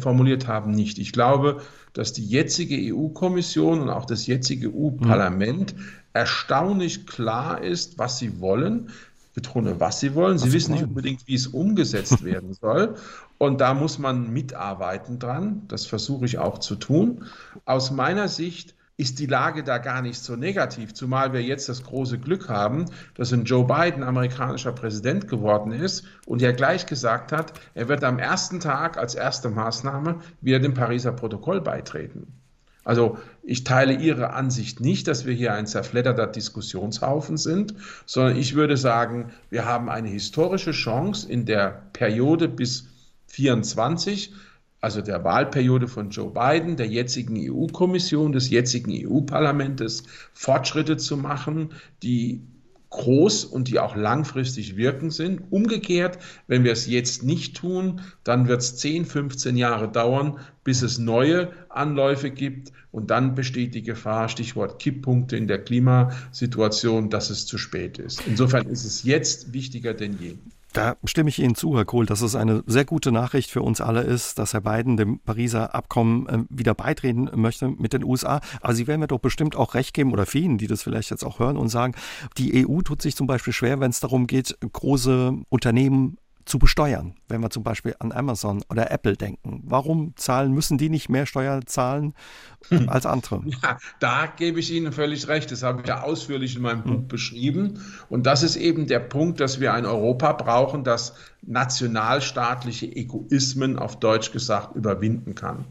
formuliert haben, nicht. Ich glaube, dass die jetzige EU-Kommission und auch das jetzige EU-Parlament erstaunlich klar ist, was sie wollen. Ich betone, was sie wollen. Sie wissen nicht unbedingt, wie es umgesetzt werden soll. Und da muss man mitarbeiten dran. Das versuche ich auch zu tun. Aus meiner Sicht ist die Lage da gar nicht so negativ, zumal wir jetzt das große Glück haben, dass ein Joe Biden amerikanischer Präsident geworden ist und ja gleich gesagt hat, er wird am ersten Tag als erste Maßnahme wieder dem Pariser Protokoll beitreten. Also ich teile Ihre Ansicht nicht, dass wir hier ein zerfledderter Diskussionshaufen sind, sondern ich würde sagen, wir haben eine historische Chance in der Periode bis 2024, also der Wahlperiode von Joe Biden, der jetzigen EU-Kommission, des jetzigen EU-Parlamentes, Fortschritte zu machen, die groß und die auch langfristig wirken sind. Umgekehrt, wenn wir es jetzt nicht tun, dann wird es 10, 15 Jahre dauern, bis es neue Anläufe gibt. Und dann besteht die Gefahr, Stichwort Kipppunkte in der Klimasituation, dass es zu spät ist. Insofern ist es jetzt wichtiger denn je. Da stimme ich Ihnen zu, Herr Kohl, dass es eine sehr gute Nachricht für uns alle ist, dass Herr Biden dem Pariser Abkommen wieder beitreten möchte mit den USA. Aber Sie werden mir doch bestimmt auch recht geben, oder vielen, die das vielleicht jetzt auch hören und sagen, die EU tut sich zum Beispiel schwer, wenn es darum geht, große Unternehmen zu besteuern. Wenn wir zum Beispiel an Amazon oder Apple denken. Warum müssen die nicht mehr Steuern zahlen als andere? Ja, da gebe ich Ihnen völlig recht. Das habe ich ja ausführlich in meinem Buch beschrieben. Und das ist eben der Punkt, dass wir ein Europa brauchen, das nationalstaatliche Egoismen, auf Deutsch gesagt, überwinden kann.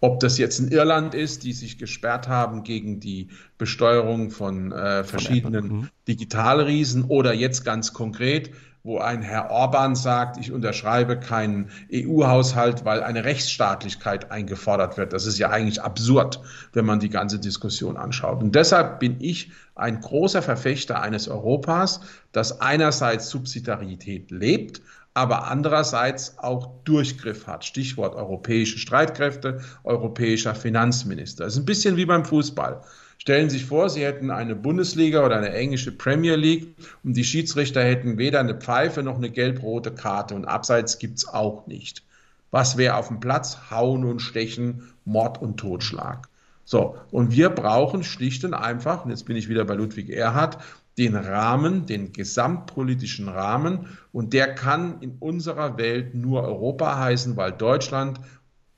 Ob das jetzt in Irland ist, die sich gesperrt haben gegen die Besteuerung von verschiedenen Digitalriesen oder jetzt ganz konkret, wo ein Herr Orban sagt, ich unterschreibe keinen EU-Haushalt, weil eine Rechtsstaatlichkeit eingefordert wird. Das ist ja eigentlich absurd, wenn man die ganze Diskussion anschaut. Und deshalb bin ich ein großer Verfechter eines Europas, das einerseits Subsidiarität lebt, aber andererseits auch Durchgriff hat. Stichwort europäische Streitkräfte, europäischer Finanzminister. Das ist ein bisschen wie beim Fußball. Stellen Sie sich vor, Sie hätten eine Bundesliga oder eine englische Premier League und die Schiedsrichter hätten weder eine Pfeife noch eine gelb-rote Karte und Abseits gibt es auch nicht. Was wäre auf dem Platz? Hauen und Stechen, Mord und Totschlag. So, und wir brauchen schlicht und einfach, und jetzt bin ich wieder bei Ludwig Erhard, den Rahmen, den gesamtpolitischen Rahmen, und der kann in unserer Welt nur Europa heißen, weil Deutschland,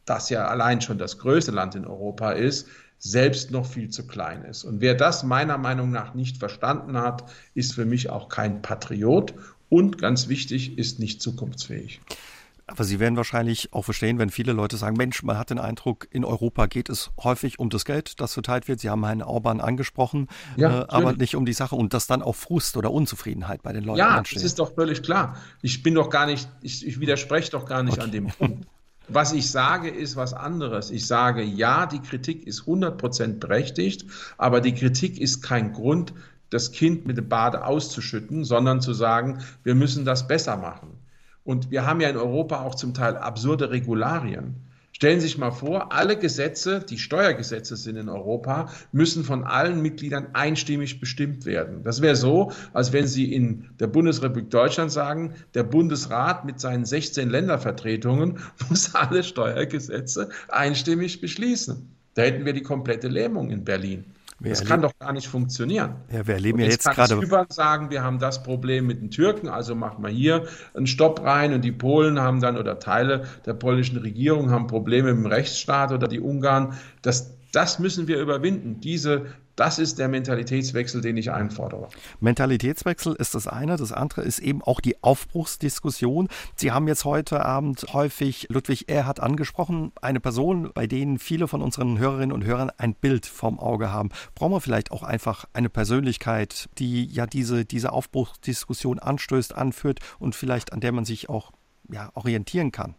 das ja allein schon das größte Land in Europa ist, selbst noch viel zu klein ist. Und wer das meiner Meinung nach nicht verstanden hat, ist für mich auch kein Patriot und, ganz wichtig, ist nicht zukunftsfähig. Aber Sie werden wahrscheinlich auch verstehen, wenn viele Leute sagen, Mensch, man hat den Eindruck, in Europa geht es häufig um das Geld, das verteilt wird. Sie haben Herrn Orban angesprochen, ja, aber nicht um die Sache und dass dann auch Frust oder Unzufriedenheit bei den Leuten entsteht. Ja, das ist doch völlig klar. Ich widerspreche doch gar nicht an dem Punkt. Was ich sage, ist was anderes. Ich sage, ja, die Kritik ist 100% berechtigt, aber die Kritik ist kein Grund, das Kind mit dem Bade auszuschütten, sondern zu sagen, wir müssen das besser machen. Und wir haben ja in Europa auch zum Teil absurde Regularien. Stellen Sie sich mal vor, alle Gesetze, die Steuergesetze sind in Europa, müssen von allen Mitgliedern einstimmig bestimmt werden. Das wäre so, als wenn Sie in der Bundesrepublik Deutschland sagen, der Bundesrat mit seinen 16 Ländervertretungen muss alle Steuergesetze einstimmig beschließen. Da hätten wir die komplette Lähmung in Berlin. Das kann doch gar nicht funktionieren. Ja, wir erleben ja jetzt gerade. Zypern sagen, wir haben das Problem mit den Türken, also machen wir hier einen Stopp rein, und die Polen haben dann, oder Teile der polnischen Regierung haben Probleme mit dem Rechtsstaat, oder die Ungarn. Das müssen wir überwinden. Das ist der Mentalitätswechsel, den ich einfordere. Mentalitätswechsel ist das eine. Das andere ist eben auch die Aufbruchsdiskussion. Sie haben jetzt heute Abend häufig Ludwig Erhard angesprochen. Eine Person, bei denen viele von unseren Hörerinnen und Hörern ein Bild vorm Auge haben. Brauchen wir vielleicht auch einfach eine Persönlichkeit, die ja diese Aufbruchsdiskussion anstößt, anführt und vielleicht an der man sich auch orientieren kann?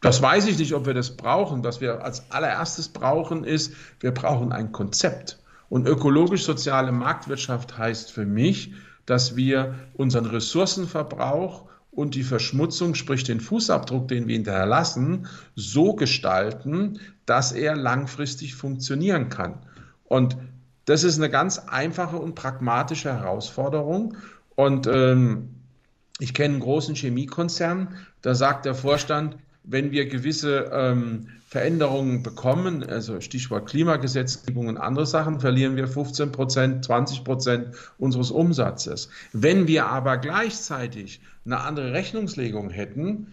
Das weiß ich nicht, ob wir das brauchen. Was wir als allererstes brauchen, ist, wir brauchen ein Konzept. Und ökologisch-soziale Marktwirtschaft heißt für mich, dass wir unseren Ressourcenverbrauch und die Verschmutzung, sprich den Fußabdruck, den wir hinterlassen, so gestalten, dass er langfristig funktionieren kann. Und das ist eine ganz einfache und pragmatische Herausforderung. Und ich kenne einen großen Chemiekonzern, da sagt der Vorstand, wenn wir gewisse Veränderungen bekommen, also Stichwort Klimagesetzgebung und andere Sachen, verlieren wir 15%, 20% unseres Umsatzes. Wenn wir aber gleichzeitig eine andere Rechnungslegung hätten,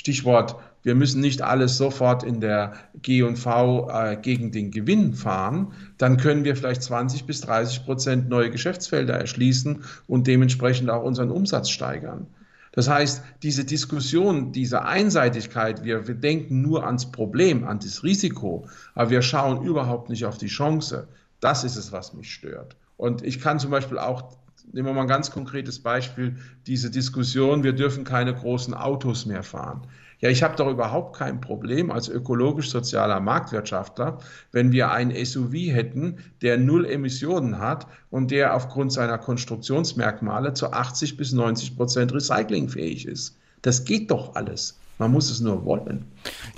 Stichwort, wir müssen nicht alles sofort in der G&V gegen den Gewinn fahren, dann können wir vielleicht 20 bis 30% neue Geschäftsfelder erschließen und dementsprechend auch unseren Umsatz steigern. Das heißt, diese Diskussion, diese Einseitigkeit, wir denken nur ans Problem, an das Risiko, aber wir schauen überhaupt nicht auf die Chance. Das ist es, was mich stört. Und ich kann zum Beispiel auch, nehmen wir mal ein ganz konkretes Beispiel, diese Diskussion, wir dürfen keine großen Autos mehr fahren. Ja, ich habe doch überhaupt kein Problem als ökologisch-sozialer Marktwirtschaftler, wenn wir einen SUV hätten, der 0 Emissionen hat und der aufgrund seiner Konstruktionsmerkmale zu 80 bis 90% recyclingfähig ist. Das geht doch alles. Man muss es nur wollen.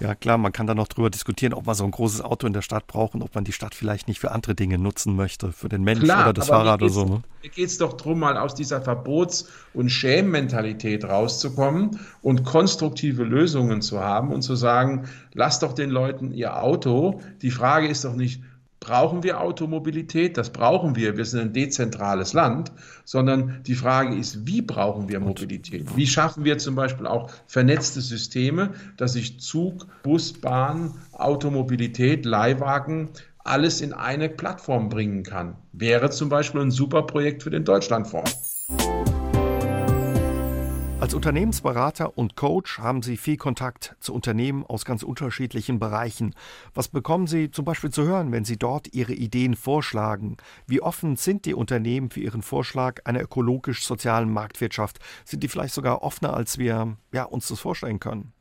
Ja klar, man kann da noch drüber diskutieren, ob man so ein großes Auto in der Stadt braucht und ob man die Stadt vielleicht nicht für andere Dinge nutzen möchte, für den Menschen oder das Fahrrad oder so. Ne? Mir geht es doch darum, mal aus dieser Verbots- und Schämmentalität rauszukommen und konstruktive Lösungen zu haben und zu sagen, lasst doch den Leuten ihr Auto. Die Frage ist doch nicht, brauchen wir Automobilität? Das brauchen wir. Wir sind ein dezentrales Land, sondern die Frage ist, wie brauchen wir Mobilität? Wie schaffen wir zum Beispiel auch vernetzte Systeme, dass sich Zug, Bus, Bahn, Automobilität, Leihwagen, alles in eine Plattform bringen kann? Wäre zum Beispiel ein super Projekt für den Deutschlandfonds. Als Unternehmensberater und Coach haben Sie viel Kontakt zu Unternehmen aus ganz unterschiedlichen Bereichen. Was bekommen Sie zum Beispiel zu hören, wenn Sie dort Ihre Ideen vorschlagen? Wie offen sind die Unternehmen für Ihren Vorschlag einer ökologisch-sozialen Marktwirtschaft? Sind die vielleicht sogar offener, als wir uns das vorstellen können?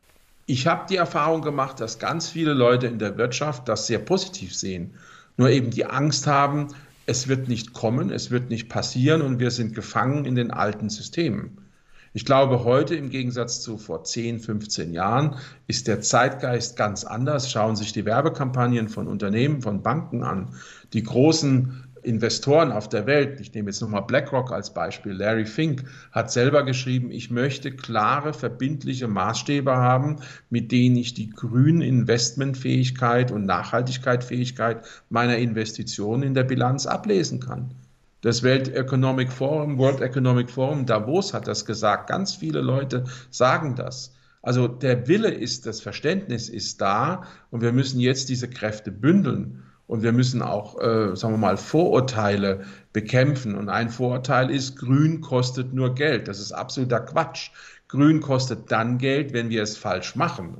Ich habe die Erfahrung gemacht, dass ganz viele Leute in der Wirtschaft das sehr positiv sehen. Nur eben die Angst haben, es wird nicht kommen, es wird nicht passieren und wir sind gefangen in den alten Systemen. Ich glaube, heute im Gegensatz zu vor 10, 15 Jahren ist der Zeitgeist ganz anders. Schauen sich die Werbekampagnen von Unternehmen, von Banken an. Die großen Investoren auf der Welt, ich nehme jetzt nochmal BlackRock als Beispiel, Larry Fink hat selber geschrieben, ich möchte klare, verbindliche Maßstäbe haben, mit denen ich die grüne Investmentfähigkeit und Nachhaltigkeitsfähigkeit meiner Investitionen in der Bilanz ablesen kann. Das World Economic Forum, Davos hat das gesagt. Ganz viele Leute sagen das. Also der Wille ist, das Verständnis ist da und wir müssen jetzt diese Kräfte bündeln. Und wir müssen auch, Vorurteile bekämpfen. Und ein Vorurteil ist, Grün kostet nur Geld. Das ist absoluter Quatsch. Grün kostet dann Geld, wenn wir es falsch machen.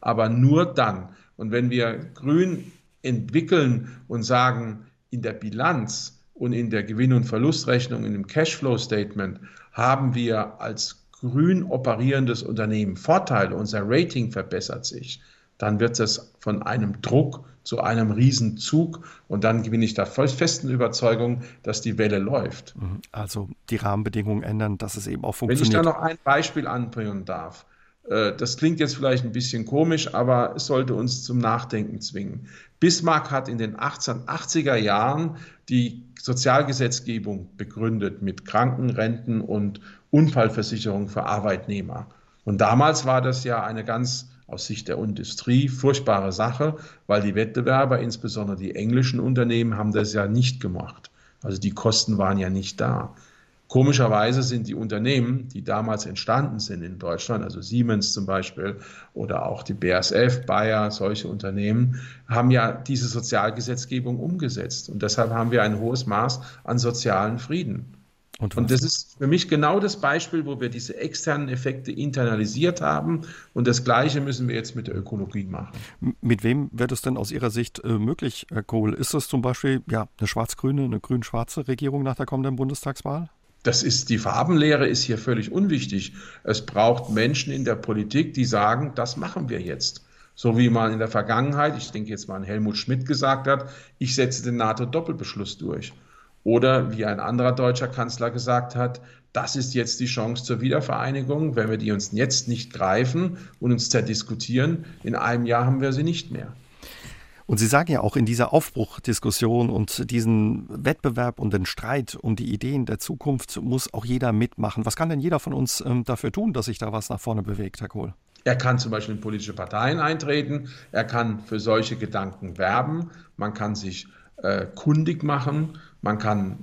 Aber nur dann. Und wenn wir Grün entwickeln und sagen, in der Bilanz, und in der Gewinn- und Verlustrechnung, in dem Cashflow-Statement haben wir als grün operierendes Unternehmen Vorteile, unser Rating verbessert sich, dann wird das von einem Druck zu einem Riesenzug und dann bin ich der festen Überzeugung, dass die Welle läuft. Also die Rahmenbedingungen ändern, dass es eben auch funktioniert. Wenn ich da noch ein Beispiel anbringen darf. Das klingt jetzt vielleicht ein bisschen komisch, aber es sollte uns zum Nachdenken zwingen. Bismarck hat in den 1880er Jahren die Sozialgesetzgebung begründet mit Krankenrenten und Unfallversicherung für Arbeitnehmer. Und damals war das ja eine ganz aus Sicht der Industrie furchtbare Sache, weil die Wettbewerber, insbesondere die englischen Unternehmen, haben das ja nicht gemacht. Also die Kosten waren ja nicht da. Komischerweise sind die Unternehmen, die damals entstanden sind in Deutschland, also Siemens zum Beispiel oder auch die BASF, Bayer, solche Unternehmen, haben ja diese Sozialgesetzgebung umgesetzt. Und deshalb haben wir ein hohes Maß an sozialen Frieden. Und das ist für mich genau das Beispiel, wo wir diese externen Effekte internalisiert haben. Und das Gleiche müssen wir jetzt mit der Ökologie machen. Mit wem wird es denn aus Ihrer Sicht möglich, Herr Kohl? Ist das zum Beispiel eine schwarz-grüne, eine grün-schwarze Regierung nach der kommenden Bundestagswahl? Die Farbenlehre ist hier völlig unwichtig. Es braucht Menschen in der Politik, die sagen, das machen wir jetzt. So wie man in der Vergangenheit, ich denke jetzt mal an Helmut Schmidt gesagt hat, ich setze den NATO-Doppelbeschluss durch. Oder wie ein anderer deutscher Kanzler gesagt hat, das ist jetzt die Chance zur Wiedervereinigung. Wenn wir die uns jetzt nicht greifen und uns zerdiskutieren, in einem Jahr haben wir sie nicht mehr. Und Sie sagen ja auch in dieser Aufbruchdiskussion und diesen Wettbewerb und den Streit um die Ideen der Zukunft muss auch jeder mitmachen. Was kann denn jeder von uns dafür tun, dass sich da was nach vorne bewegt, Herr Kohl? Er kann zum Beispiel in politische Parteien eintreten. Er kann für solche Gedanken werben. Man kann sich kundig machen. Man kann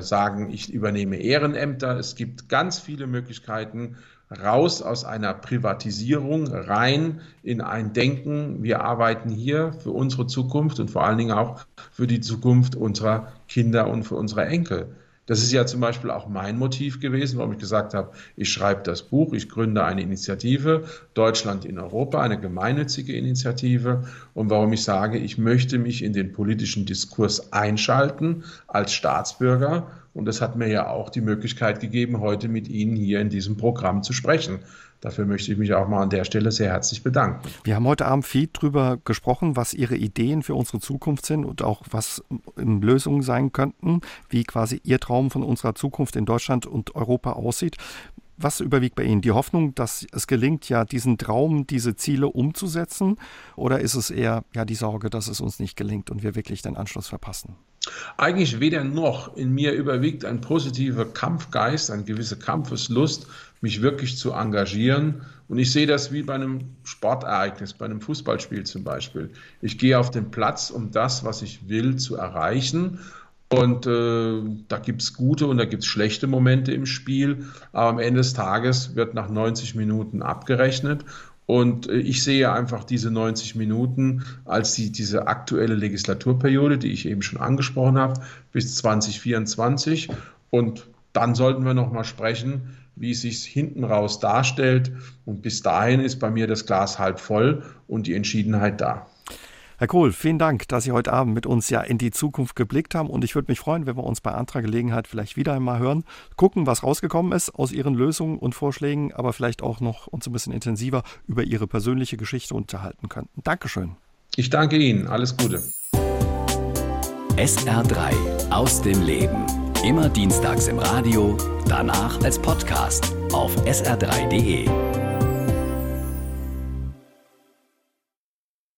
sagen, ich übernehme Ehrenämter. Es gibt ganz viele Möglichkeiten, raus aus einer Privatisierung, rein in ein Denken. Wir arbeiten hier für unsere Zukunft und vor allen Dingen auch für die Zukunft unserer Kinder und für unsere Enkel. Das ist ja zum Beispiel auch mein Motiv gewesen, warum ich gesagt habe, ich schreibe das Buch, ich gründe eine Initiative, Deutschland in Europa, eine gemeinnützige Initiative, und warum ich sage, ich möchte mich in den politischen Diskurs einschalten als Staatsbürger, und das hat mir ja auch die Möglichkeit gegeben, heute mit Ihnen hier in diesem Programm zu sprechen. Dafür möchte ich mich auch mal an der Stelle sehr herzlich bedanken. Wir haben heute Abend viel darüber gesprochen, was Ihre Ideen für unsere Zukunft sind und auch was Lösungen sein könnten, wie quasi Ihr Traum von unserer Zukunft in Deutschland und Europa aussieht. Was überwiegt bei Ihnen? Die Hoffnung, dass es gelingt, ja diesen Traum, diese Ziele umzusetzen, oder ist es eher ja die Sorge, dass es uns nicht gelingt und wir wirklich den Anschluss verpassen? Eigentlich weder noch. In mir überwiegt ein positiver Kampfgeist, eine gewisse Kampfeslust, mich wirklich zu engagieren. Und ich sehe das wie bei einem Sportereignis, bei einem Fußballspiel zum Beispiel. Ich gehe auf den Platz, um das, was ich will, zu erreichen. Und da gibt es gute und da gibt es schlechte Momente im Spiel. Aber am Ende des Tages wird nach 90 Minuten abgerechnet. Und ich sehe einfach diese 90 Minuten als diese aktuelle Legislaturperiode, die ich eben schon angesprochen habe, bis 2024. Und dann sollten wir nochmal sprechen, wie es sich hinten raus darstellt. Und bis dahin ist bei mir das Glas halb voll und die Entschiedenheit da. Herr Kohl, vielen Dank, dass Sie heute Abend mit uns ja in die Zukunft geblickt haben, und ich würde mich freuen, wenn wir uns bei anderer Gelegenheit vielleicht wieder einmal hören, gucken, was rausgekommen ist aus Ihren Lösungen und Vorschlägen, aber vielleicht auch noch uns ein bisschen intensiver über Ihre persönliche Geschichte unterhalten könnten. Dankeschön. Ich danke Ihnen. Alles Gute. SR3 aus dem Leben. Immer dienstags im Radio, danach als Podcast auf sr3.de.